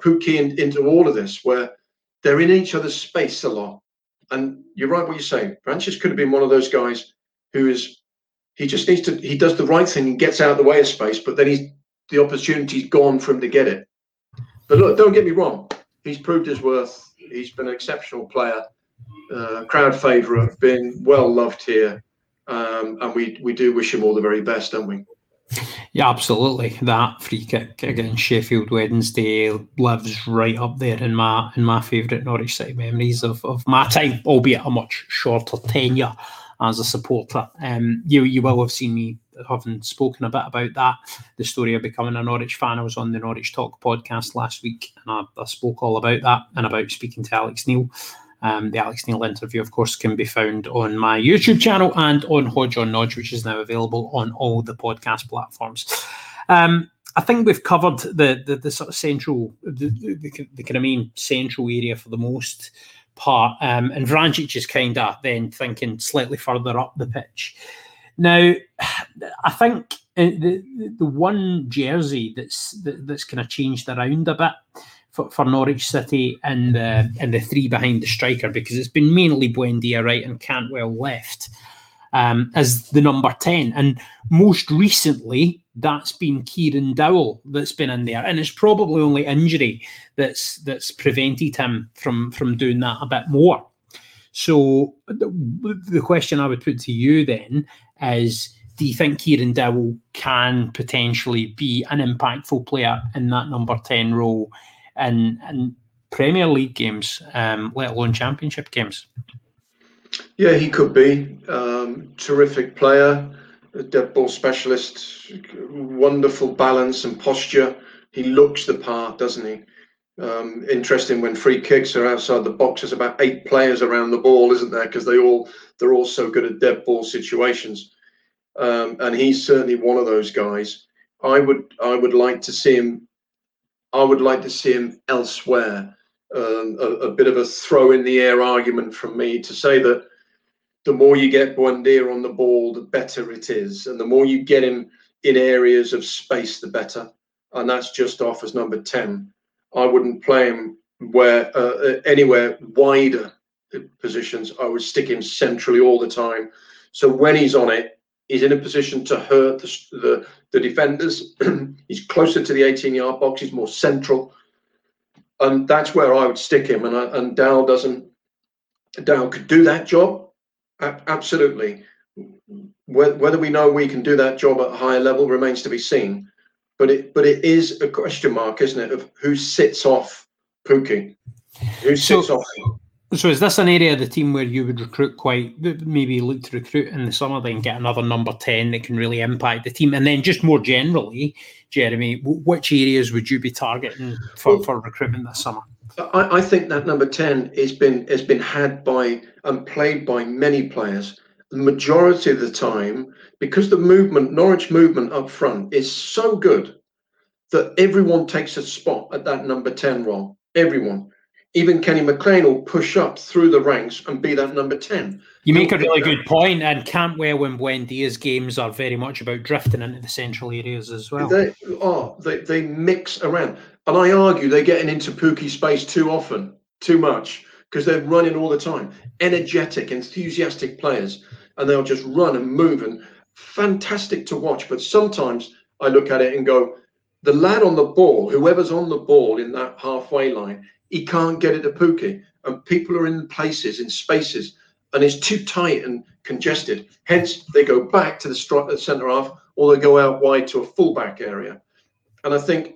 Pukki into all of this, where they're in each other's space a lot. And you're right what you're saying. Vrančić could have been one of those guys he does the right thing and gets out of the way of space, but then the opportunity's gone for him to get it. But look, don't get me wrong. He's proved his worth. He's been an exceptional player. Crowd favourite, been well loved here, and we do wish him all the very best, don't we? Yeah, absolutely. That free kick against Sheffield Wednesday lives right up there in my favourite Norwich City memories of my time, albeit a much shorter tenure as a supporter. You will have seen me having spoken a bit about that, the story of becoming a Norwich fan. I was on the Norwich Talk podcast last week, and I spoke all about that and about speaking to Alex Neal. The Alex Neal interview, of course, can be found on my YouTube channel and on Hodge on Nodge, which is now available on all the podcast platforms. I think we've covered the sort of central, the kind of main central area for the most part. And Vrančić is kind of then thinking slightly further up the pitch. Now, I think the one jersey that's kind of changed around a bit for Norwich City and the three behind the striker, because it's been mainly Buendia right and Cantwell left, as the number 10. And most recently, that's been Kieran Dowell that's been in there. And it's probably only injury that's prevented him from doing that a bit more. So the question I would put to you then is, do you think Kieran Dowell can potentially be an impactful player in that number 10 role in Premier League games, let alone Championship games? Yeah, he could be. Terrific player, a dead ball specialist, wonderful balance and posture. He looks the part, doesn't he? Interesting when free kicks are outside the box, there's about 8 players around the ball, isn't there? Because they're all so good at dead ball situations. And he's certainly one of those guys. I would like to see him elsewhere. A bit of a throw in the air argument from me to say that the more you get Buendia on the ball, the better it is. And the more you get him in areas of space, the better. And that's just off as number 10. I wouldn't play him anywhere wider positions. I would stick him centrally all the time. So when he's on it, he's in a position to hurt the defenders. He's closer to the 18-yard box. He's more central. And that's where I would stick him. And Dowell could do that job. Absolutely. Whether we know we can do that job at a higher level remains to be seen. But it is a question mark, isn't it, of who sits off Pukki? So is this an area of the team where you would recruit maybe look to recruit in the summer, then get another number 10 that can really impact the team? And then just more generally, Jeremy, which areas would you be targeting for recruitment this summer? I think that number 10 has been had by and played by many players. The majority of the time, because the movement, Norwich movement up front is so good that everyone takes a spot at that number 10 role. Everyone. Even Kenny McLean will push up through the ranks and be that number 10. You make a really good point, and Cantwell and Buendia's games are very much about drifting into the central areas as well. They mix around. And I argue they're getting into Pukki space too often, too much, because they're running all the time. Energetic, enthusiastic players, and they'll just run and move, and fantastic to watch. But sometimes I look at it and go, the lad on the ball, whoever's on the ball in that halfway line, he can't get it to Pukki, and people are in places, in spaces, and it's too tight and congested. Hence, they go back to the centre half, or they go out wide to a fullback area. And I think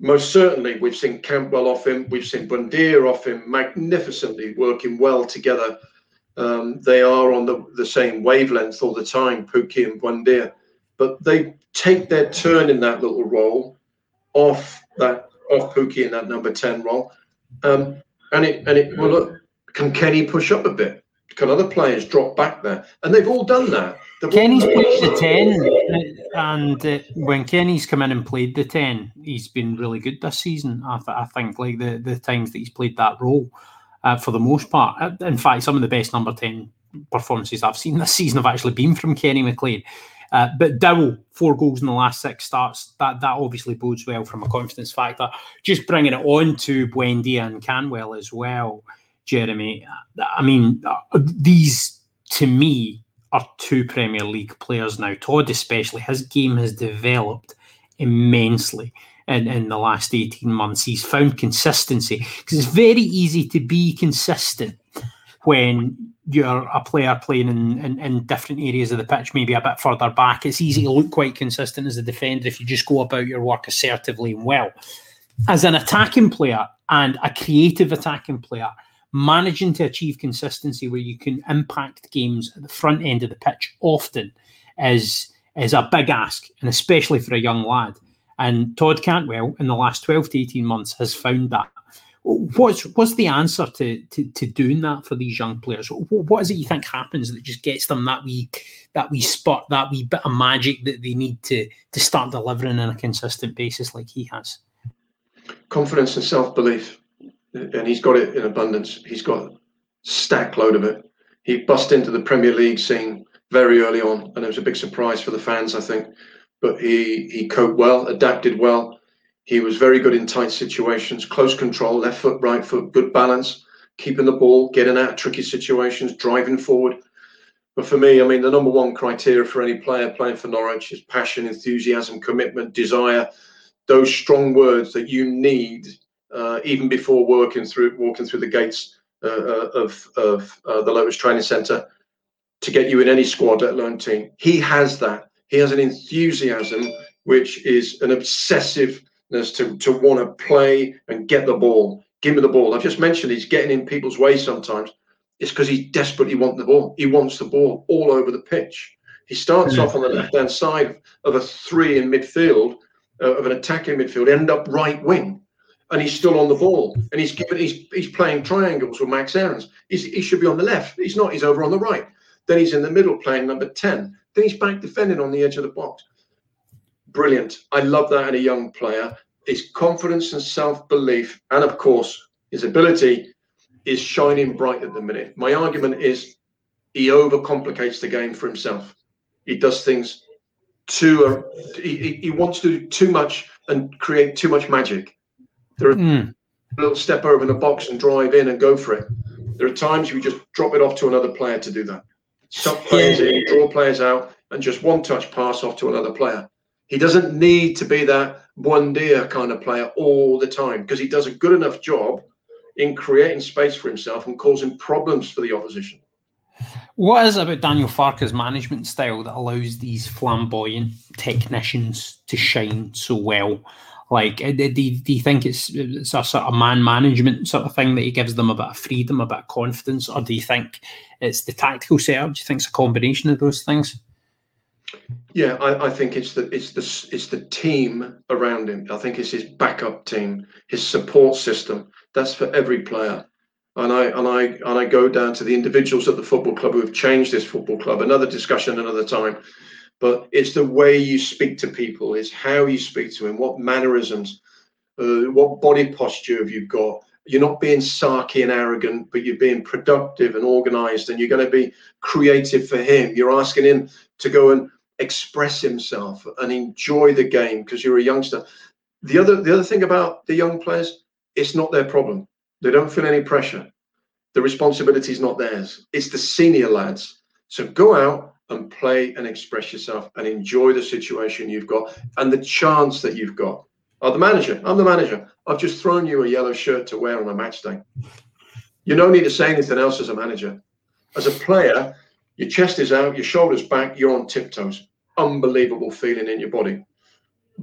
most certainly we've seen Cantwell off him, we've seen Buendia off him, magnificently working well together. They are on the same wavelength all the time, Pukki and Buendia, but they take their turn in that little role off Pukki in that number 10 role, and it will look. Can Kenny push up a bit? Can other players drop back there? And they've all done that. Kenny's played the 10, and when Kenny's come in and played the 10, he's been really good this season. I think like the times that he's played that role, for the most part. In fact, some of the best number 10 performances I've seen this season have actually been from Kenny McLean. But Dowell, 4 goals in the last 6 starts, that obviously bodes well from a confidence factor. Just bringing it on to Buendia and Cantwell as well, Jeremy. I mean, these, to me, are 2 Premier League players now. Todd especially, his game has developed immensely in the last 18 months. He's found consistency, because it's very easy to be consistent when you're a player playing in different areas of the pitch, maybe a bit further back. It's easy to look quite consistent as a defender if you just go about your work assertively and well. As an attacking player and a creative attacking player, managing to achieve consistency where you can impact games at the front end of the pitch often is a big ask, and especially for a young lad. And Todd Cantwell, in the last 12 to 18 months, has found that. What's the answer to doing that for these young players? What is it you think happens that just gets them that wee spot, that wee bit of magic that they need to start delivering on a consistent basis like he has? Confidence and self-belief, and he's got it in abundance. He's got a stack load of it. He bust into the Premier League scene very early on, and it was a big surprise for the fans, I think. But he coped well, adapted well. He was very good in tight situations, close control, left foot, right foot, good balance, keeping the ball, getting out of tricky situations, driving forward. But for me, I mean, the number one criteria for any player playing for Norwich is passion, enthusiasm, commitment, desire, those strong words that you need even before walking through the gates of the Lotus Training Centre to get you in any squad, let alone team. He has that. He has an enthusiasm, which is an obsessiveness to want to play and get the ball. Give me the ball. I've just mentioned he's getting in people's way sometimes. It's because he desperately wants the ball. He wants the ball all over the pitch. He starts off on the left-hand side of a three in midfield, of an attacking midfield, end up right wing, and he's still on the ball. And he's playing triangles with Max Aarons. He should be on the left. He's not. He's over on the right. Then he's in the middle playing number 10. Then he's back defending on the edge of the box. Brilliant. I love that in a young player. His confidence and self-belief, and of course, his ability is shining bright at the minute. My argument is he overcomplicates the game for himself. He does things he wants to do too much and create too much magic. There are a little step over in the box and drive in and go for it. There are times you just drop it off to another player to do that. Stop players in, draw players out, and just one touch pass off to another player. He doesn't need to be that Buendia kind of player all the time, because he does a good enough job in creating space for himself and causing problems for the opposition. What is it about Daniel Farke's management style that allows these flamboyant technicians to shine so well? Like, do you think it's a sort of man management sort of thing that he gives them, a bit of freedom, a bit of confidence, or do you think it's the tactical setup? Do you think it's a combination of those things? Yeah, I think it's the team around him. I think it's his backup team, his support system. That's for every player. And I go down to the individuals at the football club who have changed this football club. Another discussion another time. But it's the way you speak to people. It's how you speak to him. What mannerisms, what body posture have you got? You're not being sarky and arrogant, but you're being productive and organised, and you're going to be creative for him. You're asking him to go and express himself and enjoy the game because you're a youngster. The other thing about the young players, it's not their problem. They don't feel any pressure. The responsibility is not theirs. It's the senior lads. So go out and play and express yourself and enjoy the situation you've got and the chance that you've got. I'm the manager. I've just thrown you a yellow shirt to wear on a match day. You don't need to say anything else as a manager. As a player, your chest is out, your shoulders back, you're on tiptoes. Unbelievable feeling in your body.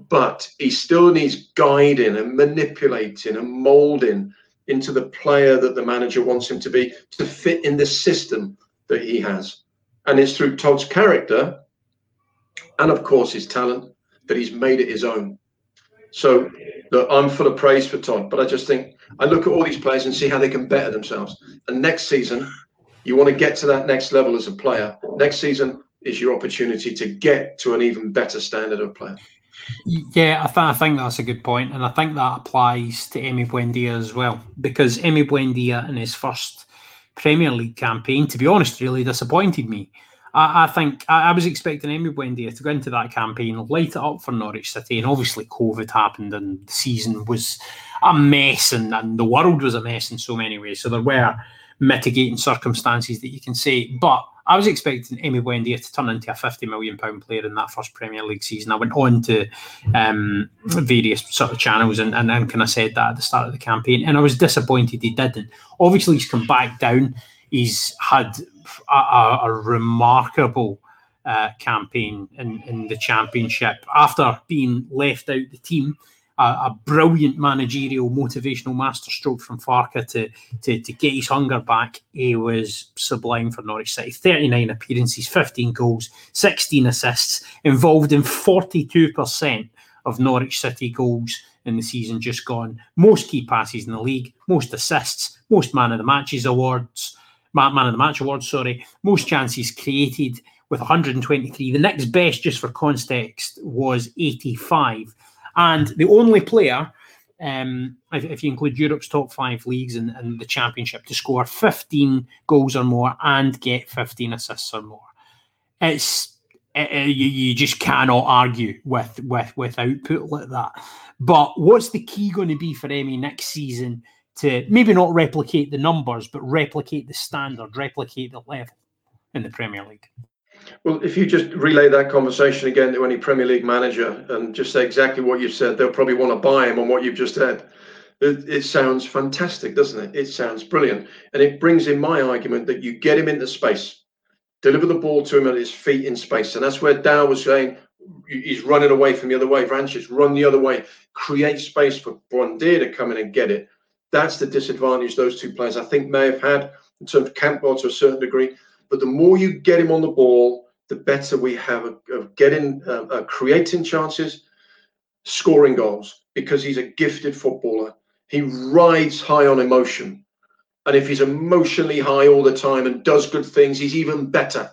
But he still needs guiding and manipulating and moulding into the player that the manager wants him to be to fit in the system that he has. And it's through Todd's character and, of course, his talent that he's made it his own. So look, I'm full of praise for Todd, but I just think I look at all these players and see how they can better themselves. And next season, you want to get to that next level as a player. Next season is your opportunity to get to an even better standard of player. Yeah, I think that's a good point. And I think that applies to Emi Buendia as well, because Emi Buendia in his first Premier League campaign, to be honest, really disappointed me. I think I was expecting Emi Buendia to go into that campaign, light it up for Norwich City, and obviously COVID happened and the season was a mess and the world was a mess in so many ways. So there were mitigating circumstances that you can say, but I was expecting Emi Buendia to turn into a £50 million player in that first Premier League season. I went on to various sort of channels and kind of said that at the start of the campaign, and I was disappointed he didn't. Obviously, he's come back down. He's had a remarkable campaign in the Championship after being left out the team. A brilliant managerial, motivational masterstroke from Farke to get his hunger back. He was sublime for Norwich City. 39 appearances, 15 goals, 16 assists, involved in 42% of Norwich City goals in the season just gone. Most key passes in the league, most assists, most man of the match awards, most chances created with 123. The next best, just for context, was 85. And the only player, if you include Europe's top five leagues and the Championship, to score 15 goals or more and get 15 assists or more. You just cannot argue with output like that. But what's the key going to be for Emi next season to maybe not replicate the numbers, but replicate the standard, replicate the level? in the Premier League. Well, if you just relay that conversation again to any Premier League manager and just say exactly what you've said, they'll probably want to buy him on what you've just said. It sounds fantastic, doesn't it? It sounds brilliant. And it brings in my argument that you get him into space, deliver the ball to him at his feet in space. And that's where Dow was saying he's running away from the other way. Vrančić, run the other way, create space for Buendia to come in and get it. That's the disadvantage those two players, I think, may have had in terms of Cantwell to a certain degree. But the more you get him on the ball, the better we have of getting, creating chances, scoring goals, because he's a gifted footballer. He rides high on emotion. And if he's emotionally high all the time and does good things, he's even better.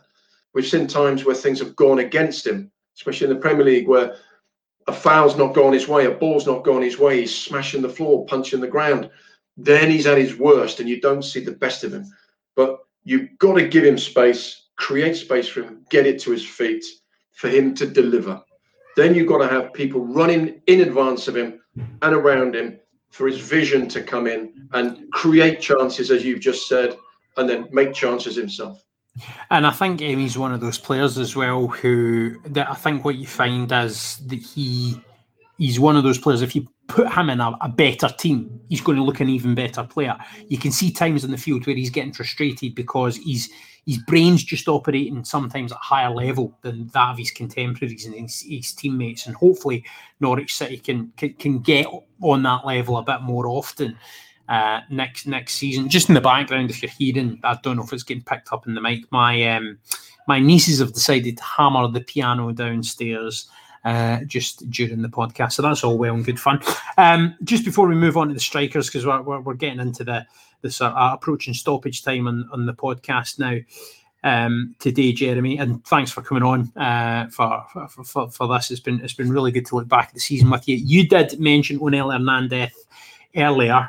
We've seen times where things have gone against him, especially in the Premier League, where a foul's not gone his way, a ball's not gone his way, he's smashing the floor, punching the ground. Then he's at his worst and you don't see the best of him. But you've got to give him space, create space for him, get it to his feet for him to deliver. Then you've got to have people running in advance of him and around him for his vision to come in and create chances, as you've just said, and then make chances himself. And I think Emi's one of those players as well who, that I think what you find is that he's one of those players, if you put him in a better team, he's going to look an even better player. You can see times in the field where he's getting frustrated because his brain's just operating sometimes at a higher level than that of his contemporaries and his teammates. And hopefully Norwich City can get on that level a bit more often next season. Just in the background, if you're hearing, I don't know if it's getting picked up in the mic, my nieces have decided to hammer the piano downstairs just during the podcast. So that's all well and good fun. Just before we move on to the strikers, because we're getting into the approaching stoppage time on the podcast now today, Jeremy. And thanks for coming on for this. It's been really good to look back at the season with you. You did mention Onel Hernandez earlier.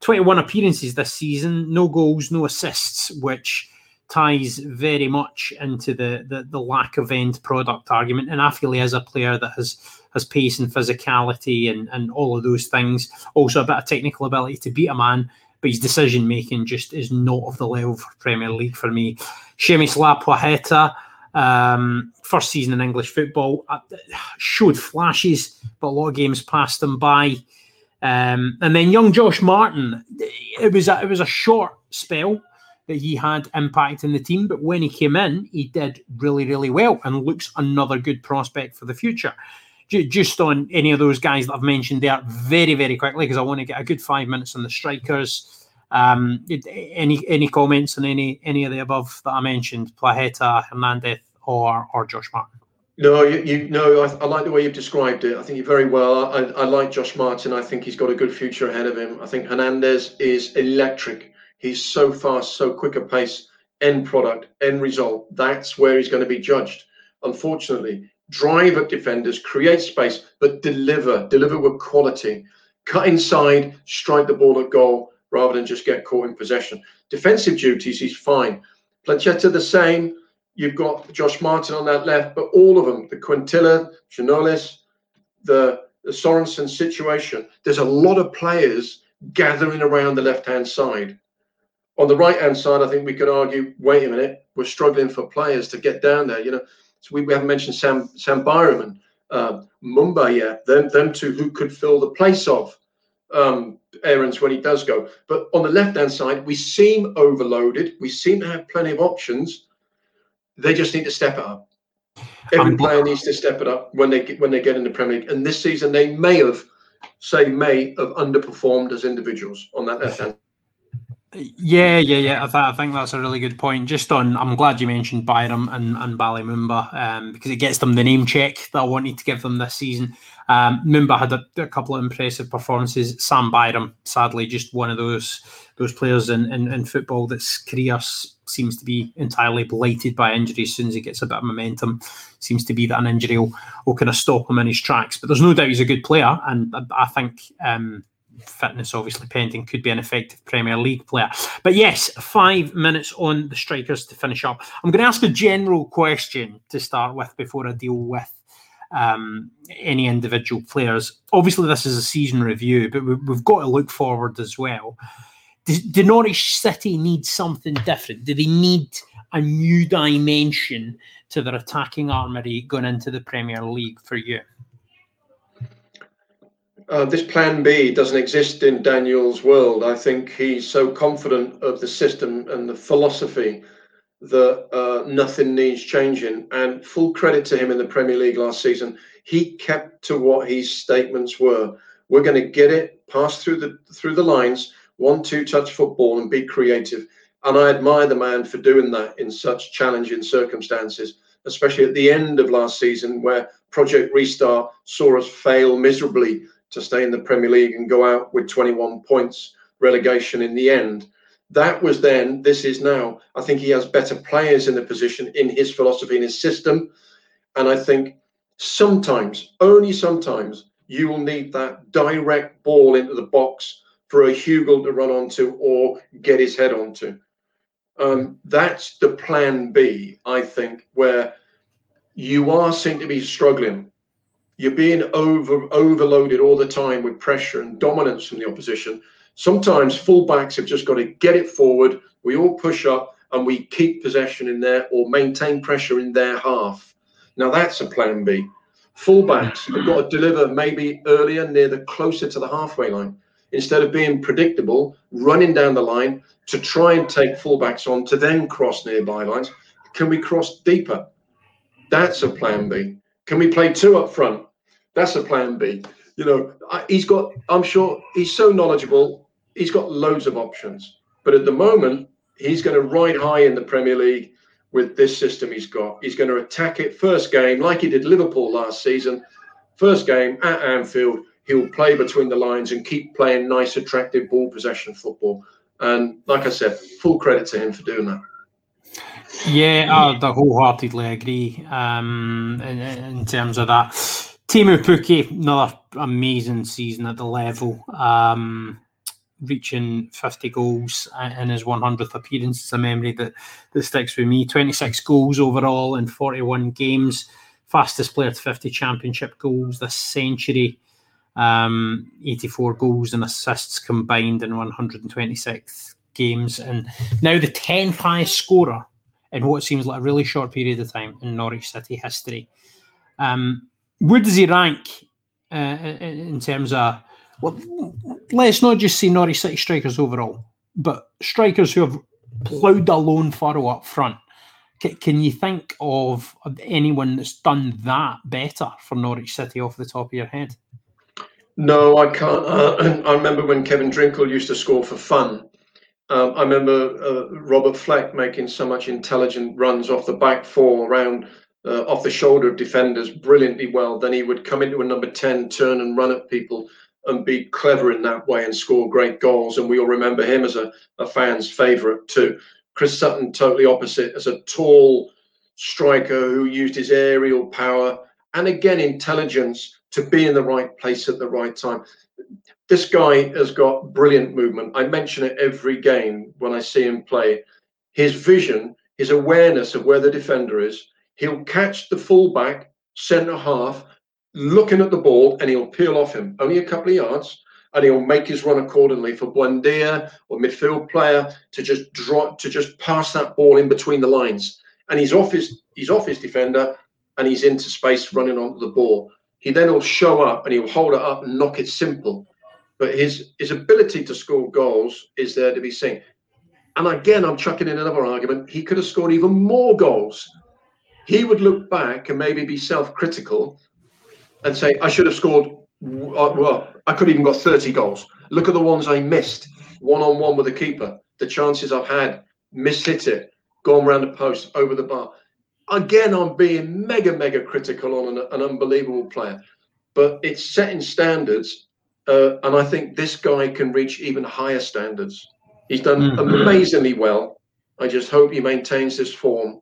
21 appearances this season, no goals, no assists, which ties very much into the lack of end product argument. And I feel he is a player that has pace and physicality and all of those things. Also a bit of technical ability to beat a man, but his decision-making just is not of the level for Premier League for me. Shemus Lapuaheta, first season in English football, showed flashes, but a lot of games passed him by. And then young Josh Martin, it was a short spell that he had impact in the team, but when he came in, he did really, really well and looks another good prospect for the future. Just on any of those guys that I've mentioned there, very, very quickly, because I want to get a good 5 minutes on the strikers. Any comments on any of the above that I mentioned, Plaqueta, Hernandez, or Josh Martin? No, I like the way you've described it. I think you're very well. I like Josh Martin. I think he's got a good future ahead of him. I think Hernandez is electric. He's so fast, so quick a pace, end product, end result. That's where he's going to be judged. Unfortunately, drive at defenders, create space, but deliver with quality. Cut inside, strike the ball at goal, rather than just get caught in possession. Defensive duties, he's fine. Plaqueta the same. You've got Josh Martin on that left, but all of them, the Quintilla, Giannoulis, the Sorensen situation. There's a lot of players gathering around the left-hand side. On the right-hand side, I think we could argue, wait a minute, we're struggling for players to get down there. You know, so we haven't mentioned Sam Byram and Mumba yet. Them two who could fill the place of Aarons when he does go. But on the left-hand side, we seem overloaded. We seem to have plenty of options. They just need to step it up. Every player needs to step it up when they get in the Premier League. And this season, they may have underperformed as individuals on that left-hand. Yeah. I think that's a really good point. Just on, I'm glad you mentioned Byram and Bally Mumba because it gets them the name check that I wanted to give them this season. Mumba had a couple of impressive performances. Sam Byram, sadly, just one of those players in football that's career seems to be entirely blighted by injury. As soon as he gets a bit of momentum, seems to be that an injury will kind of stop him in his tracks. But there's no doubt he's a good player, and I think... fitness obviously pending, could be an effective Premier League player. But yes, 5 minutes on the strikers to finish up. I'm going to ask a general question to start with before I deal with any individual players. Obviously, this is a season review, but we've got to look forward as well. Do Norwich City need something different? Do they need a new dimension to their attacking armoury going into the Premier League for you? This plan B doesn't exist in Daniel's world. I think he's so confident of the system and the philosophy that nothing needs changing. And full credit to him in the Premier League last season, he kept to what his statements were. We're going to get it, pass through the lines, 1-2 touch football and be creative. And I admire the man for doing that in such challenging circumstances, especially at the end of last season where Project Restart saw us fail miserably to stay in the Premier League and go out with 21 points, relegation in the end. That was then, this is now. I think he has better players in the position, in his philosophy, in his system. And I think sometimes, only sometimes, you will need that direct ball into the box for a Hugo to run onto or get his head onto. That's the plan B, I think, where you seem to be struggling. You're being overloaded all the time with pressure and dominance from the opposition. Sometimes fullbacks have just got to get it forward. We all push up and we keep possession in there or maintain pressure in their half. Now that's a plan B. Fullbacks have got to deliver maybe earlier, near the closer to the halfway line, instead of being predictable, running down the line to try and take fullbacks on to then cross nearby lines. Can we cross deeper? That's a plan B. Can we play two up front? That's a plan B. You know, I'm sure he's so knowledgeable. He's got loads of options. But at the moment, he's going to ride high in the Premier League with this system he's got. He's going to attack it first game, like he did Liverpool last season. First game at Anfield, he'll play between the lines and keep playing nice, attractive ball possession football. And like I said, full credit to him for doing that. Yeah, I wholeheartedly agree in terms of that. Teemu Pukki, another amazing season at the level, reaching 50 goals in his 100th appearance. It's a memory that sticks with me. 26 goals overall in 41 games. Fastest player to 50 championship goals this century. 84 goals and assists combined in 126 games. And now the 10th highest scorer in what seems like a really short period of time in Norwich City history. Where does he rank in terms of, well, let's not just say Norwich City strikers overall, but strikers who have ploughed a lone furrow up front? Can you think of anyone that's done that better for Norwich City off the top of your head? No, I can't. I remember when Kevin Drinkle used to score for fun. I remember Robert Fleck making so much intelligent runs off the back four, around off the shoulder of defenders brilliantly well. Then he would come into a number 10, turn and run at people and be clever in that way and score great goals. And we all remember him as a fan's favourite too. Chris Sutton, totally opposite, as a tall striker who used his aerial power and, again, intelligence to be in the right place at the right time. This guy has got brilliant movement. I mention it every game when I see him play. His vision, his awareness of where the defender is, he'll catch the fullback, centre half, looking at the ball, and he'll peel off him only a couple of yards, and he'll make his run accordingly for Buendia or midfield player to just drop, to just pass that ball in between the lines. And he's off his defender, and he's into space running onto the ball. He then will show up and he'll hold it up and knock it simple. But his ability to score goals is there to be seen. And again, I'm chucking in another argument. He could have scored even more goals. He would look back and maybe be self-critical and say, I should have scored, well, I could have even got 30 goals. Look at the ones I missed, one-on-one with the keeper, the chances I've had, mishit it, gone round the post, over the bar. Again, I'm being mega critical on an unbelievable player, but it's setting standards, and I think this guy can reach even higher standards. He's done amazingly well. I just hope he maintains this form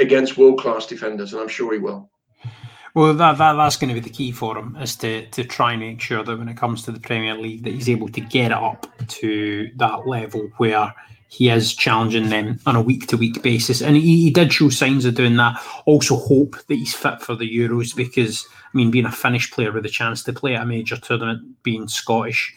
against world-class defenders, and I'm sure he will. Well, that's going to be the key for him, is to try and make sure that when it comes to the Premier League that he's able to get it up to that level where he is challenging them on a week-to-week basis. And he did show signs of doing that. Also hope that he's fit for the Euros because, I mean, being a Finnish player with a chance to play at a major tournament, being Scottish,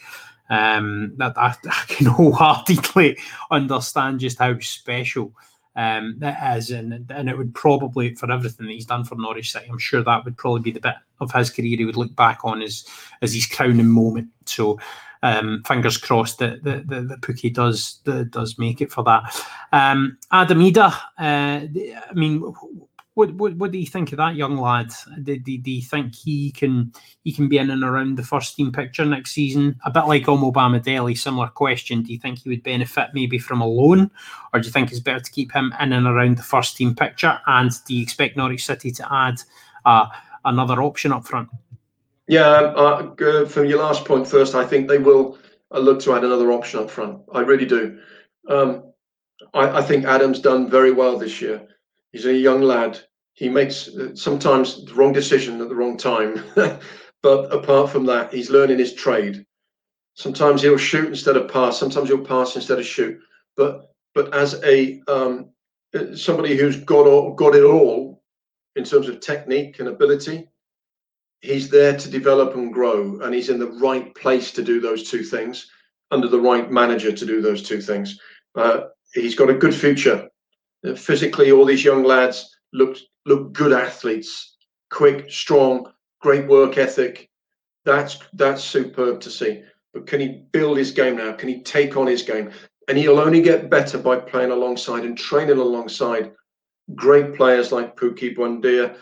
that I can wholeheartedly understand just how special and it would probably, for everything that he's done for Norwich City, I'm sure that would probably be the bit of his career he would look back on as his crowning moment. So fingers crossed that Pukki does make it for that. Adam Idah, I mean, what do you think of that young lad? Do you think he can be in and around the first team picture next season? A bit like Omobamidele, similar question. Do you think he would benefit maybe from a loan, or do you think it's better to keep him in and around the first team picture? And do you expect Norwich City to add another option up front? Yeah, from your last point first, I think they will look to add another option up front. I really do. I think Adam's done very well this year. He's a young lad. He makes sometimes the wrong decision at the wrong time. But apart from that, he's learning his trade. Sometimes he'll shoot instead of pass. Sometimes he'll pass instead of shoot. But as a somebody who's got it all in terms of technique and ability, he's there to develop and grow, and he's in the right place to do those two things, under the right manager to do those two things. He's got a good future. Physically, all these young lads look good athletes, quick, strong, great work ethic. That's superb to see. But can he build his game now? Can he take on his game? And he'll only get better by playing alongside and training alongside great players like Pukki, Buendia,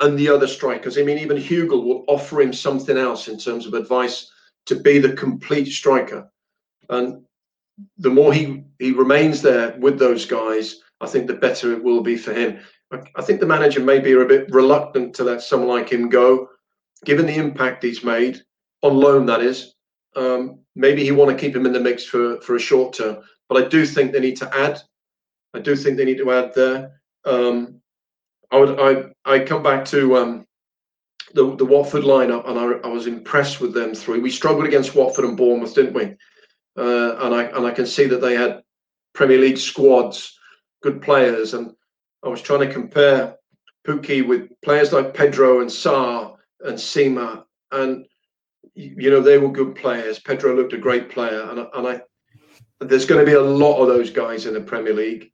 and the other strikers. I mean, even Hugel will offer him something else in terms of advice to be the complete striker. And the more he remains there with those guys, I think the better it will be for him. I think the manager maybe are a bit reluctant to let someone like him go, given the impact he's made, on loan that is. Maybe he want to keep him in the mix for a short term. But I do think they need to add. I do think they need to add there. I come back to the Watford lineup, and I was impressed with them three. We struggled against Watford and Bournemouth, didn't we? And I can see that they had Premier League squads, good players, and I was trying to compare Pukki with players like Pedro and Sarr and Sima, and you know, they were good players. Pedro looked a great player, and I there's going to be a lot of those guys in the Premier League,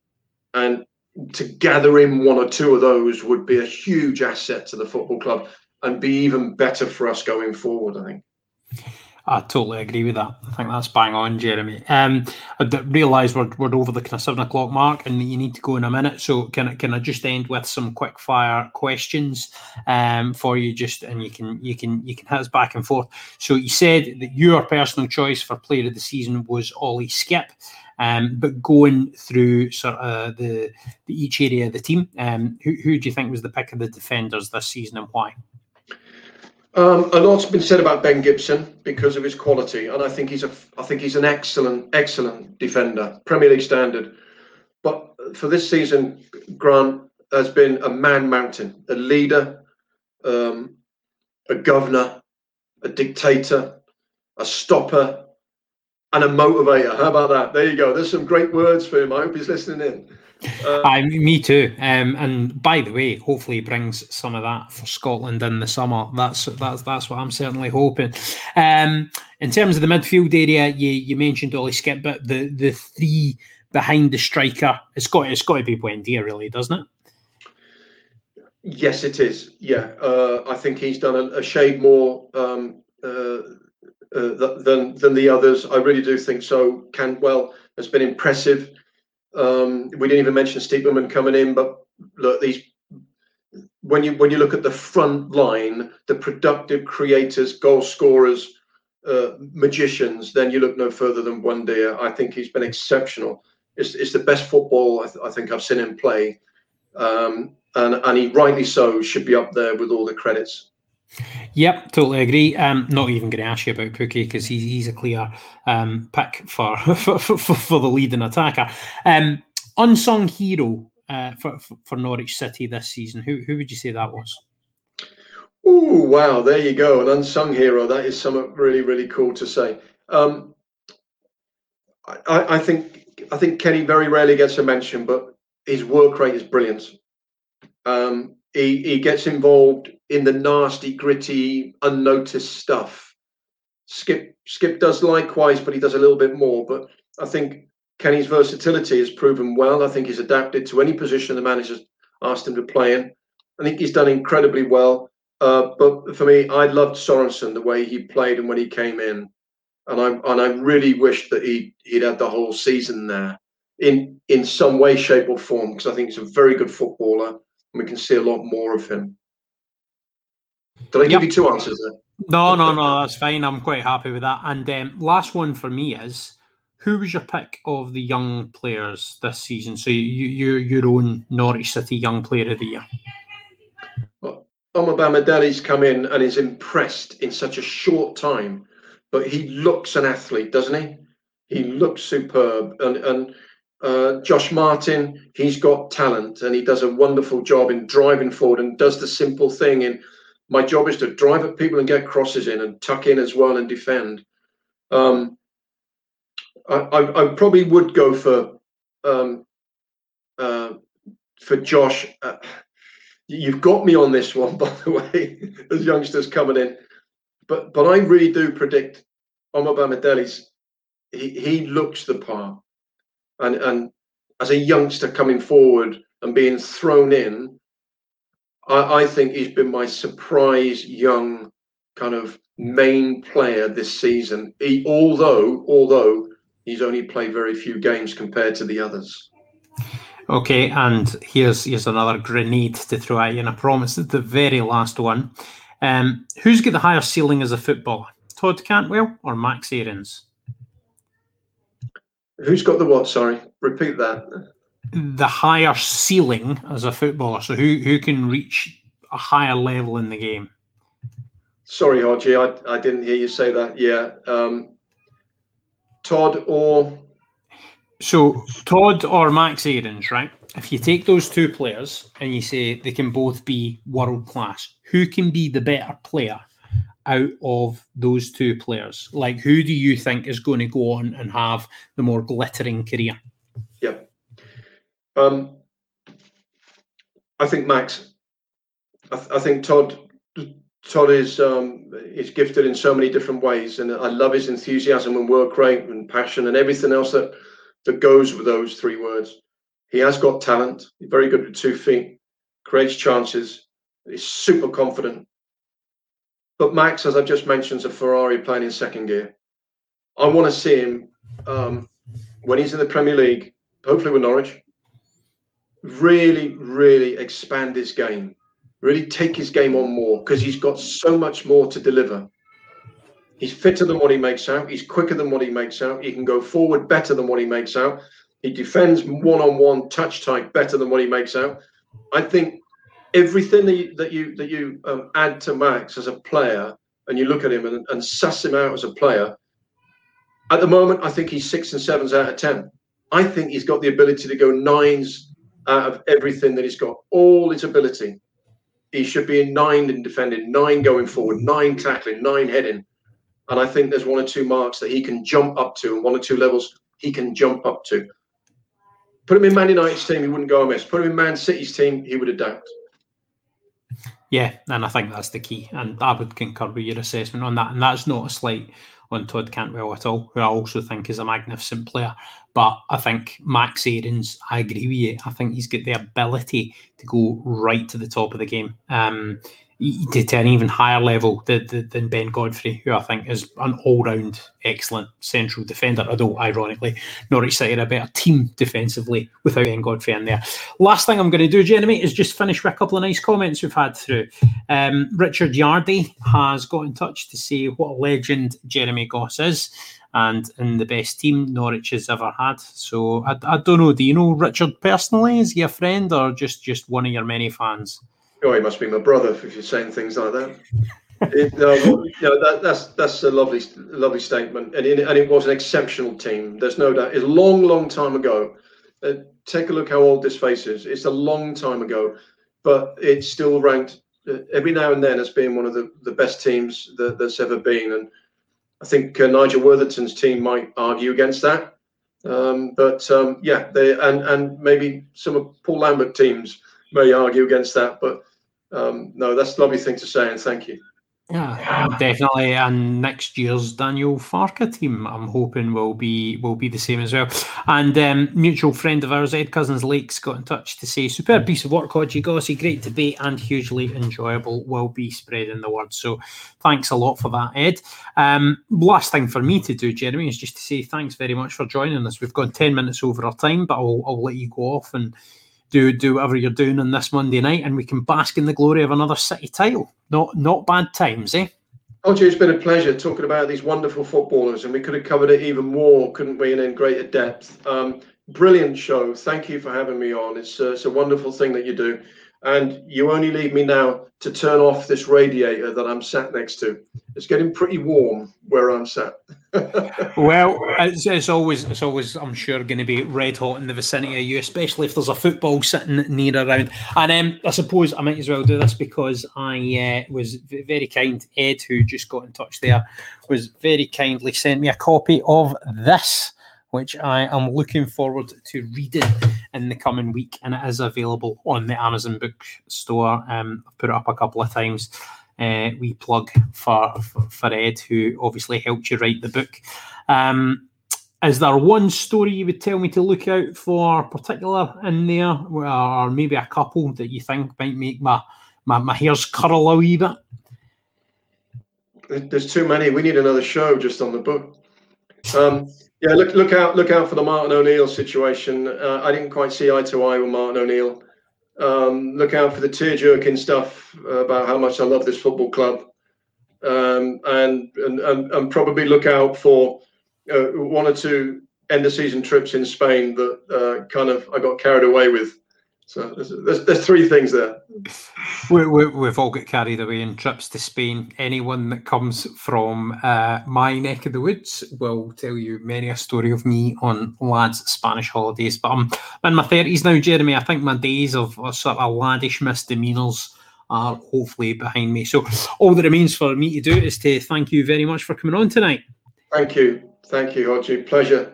and to gather in one or two of those would be a huge asset to the football club and be even better for us going forward, I think. I totally agree with that. I think that's bang on, Jeremy. I realise we're over the kind of 7 o'clock mark, and you need to go in a minute. So can I just end with some quick fire questions for you? Just and you can hit us back and forth. So you said that your personal choice for player of the season was Ollie Skipp. But going through sort of the each area of the team, who do you think was the pick of the defenders this season, and why? A lot's been said about Ben Gibson because of his quality, and I think he's an excellent defender, Premier League standard. But for this season, Grant has been a man mountain, a leader, a governor, a dictator, a stopper, and a motivator. How about that? There you go. There's some great words for him. I hope he's listening in. Me too. And by the way, hopefully he brings some of that for Scotland in the summer. That's what I'm certainly hoping. In terms of the midfield area, you mentioned Ollie Skipp, but the three behind the striker, it's got to be Buendia, really, doesn't it? Yes, it is. Yeah, I think he's done a shade more than the others. I really do think so. Cantwell has been impressive. We didn't even mention Steepman coming in, but look, these when you look at the front line, the productive creators, goal scorers, magicians, then you look no further than Buendia. I think he's been exceptional. It's the best football I think I've seen him play, and he rightly so should be up there with all the credits. Yep, totally agree. Not even going to ask you about Pukki because he's a clear pick for the leading attacker. Unsung hero for Norwich City this season. Who would you say that was? Oh wow, there you go, an unsung hero. That is something really, really cool to say. I think Kenny very rarely gets a mention, but his work rate is brilliant. He gets involved in the nasty, gritty, unnoticed stuff. Skipp does likewise, but he does a little bit more. But I think Kenny's versatility has proven well. I think he's adapted to any position the manager's asked him to play in. I think he's done incredibly well. But for me, I loved Sørensen, the way he played and when he came in. And I really wish that he'd had the whole season there in some way, shape or form, because I think he's a very good footballer and we can see a lot more of him. Did I give you two answers there? No, that's fine. I'm quite happy with that. And last one for me is, who was your pick of the young players this season? So your own Norwich City Young Player of the Year. Omobamidele's come in and is impressed in such a short time, but he looks an athlete, doesn't he? He looks superb. And Josh Martin, he's got talent and he does a wonderful job in driving forward and does the simple thing in, my job is to drive at people and get crosses in and tuck in as well and defend. I probably would go for Josh. You've got me on this one, by the way, as youngsters coming in. But I really do predict Omobamidele's. He looks the part, and as a youngster coming forward and being thrown in, I think he's been my surprise young kind of main player this season. Although he's only played very few games compared to the others. Okay, and here's another grenade to throw at you, and I promise it's the very last one. Who's got the higher ceiling as a footballer, Todd Cantwell or Max Aarons? Who's got the what? Sorry, repeat that. The higher ceiling as a footballer, so who can reach a higher level in the game? Sorry, Hodgie, I didn't hear you say that. Yeah, Todd or. So, Todd or Max Aarons, right? If you take those two players and you say they can both be world-class, who can be the better player out of those two players? Like, who do you think is going to go on and have the more glittering career? Yeah. I think Max. I think Todd is gifted in so many different ways, and I love his enthusiasm and work rate and passion and everything else that goes with those three words. He has got talent. He's very good with 2 feet, creates chances. He's super confident. But Max, as I've just mentioned, is a Ferrari playing in second gear. I want to see him when he's in the Premier League, hopefully with Norwich, really, really expand his game, really take his game on more, because he's got so much more to deliver. He's fitter than what he makes out. He's quicker than what he makes out. He can go forward better than what he makes out. He defends one-on-one touch type better than what he makes out. I think everything that you add to Max as a player, and you look at him and suss him out as a player, at the moment, I think he's 6 and 7s out of 10. I think he's got the ability to go 9s out of everything that he's got, all his ability. He should be in 9 in defending, 9 going forward, 9 tackling, 9 heading. And I think there's 1 or 2 marks that he can jump up to, and 1 or 2 levels he can jump up to. Put him in Man United's team, he wouldn't go amiss. Put him in Man City's team, he would adapt. Yeah, and I think that's the key. And I would concur with your assessment on that. And that's not a slight on Todd Cantwell at all, who I also think is a magnificent player. But I think Max Aarons, I agree with you. I think he's got the ability to go right to the top of the game. To an even higher level than Ben Godfrey, who I think is an all-round excellent central defender, although, ironically, Norwich City are a better team defensively without Ben Godfrey in there. Last thing I'm going to do, Jeremy, is just finish with a couple of nice comments we've had through. Richard Yardy has got in touch to say what a legend Jeremy Goss is, and in the best team Norwich has ever had. So, I don't know, do you know Richard personally? Is he a friend or just one of your many fans? Oh, he must be my brother if you're saying things like that. That's a lovely statement, and it was an exceptional team. There's no doubt. It's a long, long time ago. Take a look how old this face is. It's a long time ago, but it's still ranked every now and then as being one of the best teams that's ever been. And I think Nigel Worthington's team might argue against that. But maybe some of Paul Lambert teams may argue against that, but no, that's a lovely thing to say, and thank you. Yeah, definitely. And next year's Daniel Farke team, I'm hoping will be the same as well. And mutual friend of ours, Ed Cousins Lakes, got in touch to say, superb piece of work, Hodgie Gossy, great debate and hugely enjoyable. Will be spreading the word. So thanks a lot for that, Ed. Last thing for me to do, Jeremy, is just to say thanks very much for joining us. We've gone 10 minutes over our time, but I'll let you go off and do whatever you're doing on this Monday night, and we can bask in the glory of another City title. Not bad times, eh? Roger, it's been a pleasure talking about these wonderful footballers, and we could have covered it even more, couldn't we, and in greater depth. Brilliant show. Thank you for having me on. It's a wonderful thing that you do. And you only leave me now to turn off this radiator that I'm sat next to. It's getting pretty warm where I'm sat. Well, it's always, I'm sure, going to be red hot in the vicinity of you, especially if there's a football sitting near around. And I suppose I might as well do this, because I was very kind. Ed, who just got in touch there, was very kindly sent me a copy of this, which I am looking forward to reading in the coming week, and it is available on the Amazon bookstore. I've put it up a couple of times. We plug for Ed, who obviously helped you write the book. Is there one story you would tell me to look out for particular in there, or maybe a couple that you think might make my hairs curl a wee bit? There's too many. We need another show just on the book. Yeah, look out for the Martin O'Neill situation. I didn't quite see eye to eye with Martin O'Neill. Look out for the tear-jerking stuff about how much I love this football club, and probably look out for one or two end-of-season trips in Spain that I got carried away with. So there's three things there. We've all got carried away in trips to Spain. Anyone that comes from my neck of the woods will tell you many a story of me on lads' Spanish holidays. But I'm in my 30s now, Jeremy. I think my days of sort of laddish misdemeanours are hopefully behind me. So all that remains for me to do is to thank you very much for coming on tonight. Thank you, Hodgie. Pleasure.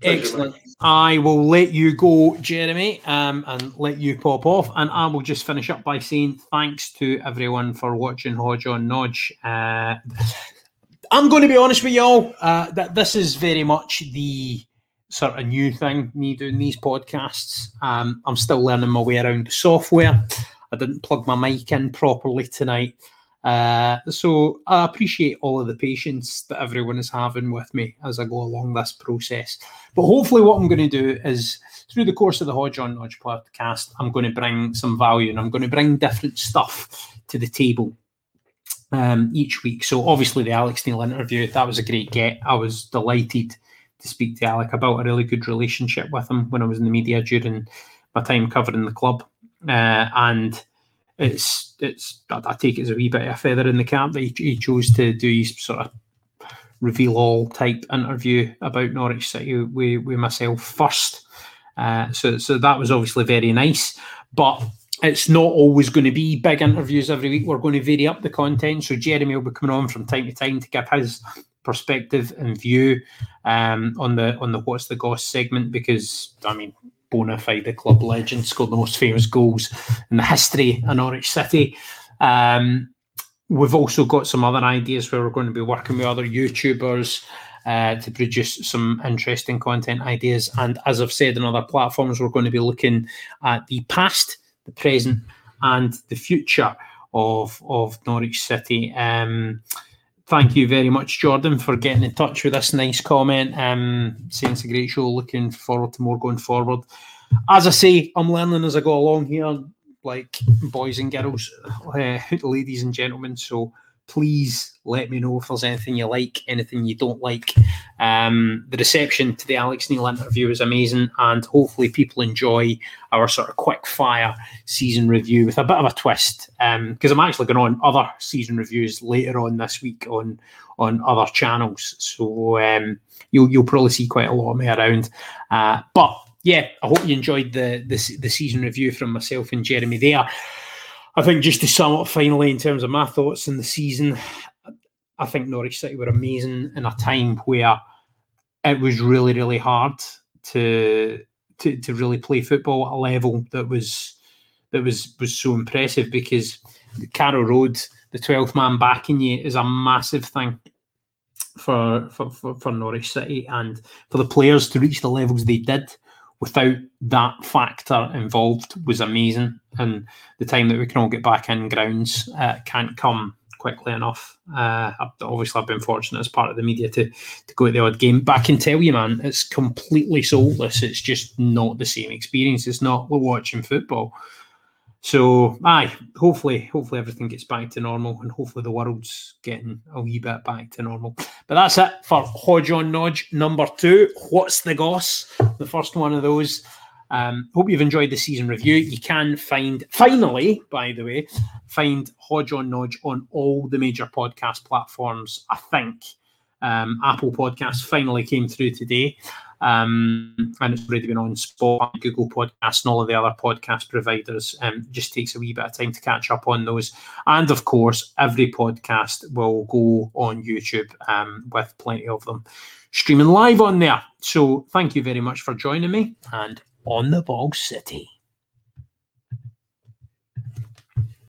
Excellent. I will let you go, Jeremy, and let you pop off. And I will just finish up by saying thanks to everyone for watching Hodge on Nodge. I'm going to be honest with y'all, that this is very much the sort of new thing, me doing these podcasts. I'm still learning my way around the software. I didn't plug my mic in properly tonight. So I appreciate all of the patience that everyone is having with me as I go along this process. But hopefully what I'm going to do is, through the course of the Hodge on Nodge podcast, I'm going to bring some value, and I'm going to bring different stuff to the table each week. So obviously the Alex Neal interview, that was a great get. I was delighted to speak to Alec. I built a really good relationship with him when I was in the media during my time covering the club. And it's I take it as a wee bit of a feather in the cap that he chose to do his sort of reveal all type interview about Norwich City with myself first. So that was obviously very nice, but it's not always going to be big interviews every week. We're going to vary up the content. So Jeremy will be coming on from time to time to give his perspective and view on the What's the Goss segment, because I mean, bona fide, the club legend, scored the most famous goals in the history of Norwich City. We've also got some other ideas where we're going to be working with other YouTubers to produce some interesting content ideas. And as I've said, in other platforms, we're going to be looking at the past, the present, and the future of Norwich City. Thank you very much, Jordan, for getting in touch with this nice comment. Saying it's a great show. Looking forward to more going forward. As I say, I'm learning as I go along here, like boys and girls, ladies and gentlemen. So please let me know if there's anything you like, anything you don't like. The reception to the Alex Neal interview is amazing, and hopefully people enjoy our sort of quick-fire season review with a bit of a twist, because I'm actually going on other season reviews later on this week on other channels. So you'll probably see quite a lot of me around. But, yeah, I hope you enjoyed the season review from myself and Jeremy there. I think just to sum up finally in terms of my thoughts on the season, I think Norwich City were amazing in a time where it was really, really hard to really play football at a level that was that was so impressive, because Carrow Road, the 12th man backing you, is a massive thing for Norwich City, and for the players to reach the levels they did without that factor involved was amazing. And the time that we can all get back in grounds can't come quickly enough. Obviously, I've been fortunate as part of the media to go at the odd game. But I can tell you, man, it's completely soulless. It's just not the same experience. It's not we're watching football. So, aye, hopefully everything gets back to normal, and hopefully the world's getting a wee bit back to normal. But that's it for Hodge on Nodge number 2. What's the Goss? The first one of those. Hope you've enjoyed the season review. You can find Hodge on Nodge on all the major podcast platforms, I think. Apple Podcasts finally came through today. And it's already been on Spotify, Google Podcasts, and all of the other podcast providers. Just takes a wee bit of time to catch up on those. And of course, every podcast will go on YouTube, with plenty of them streaming live on there. So thank you very much for joining me, and on the ball, City.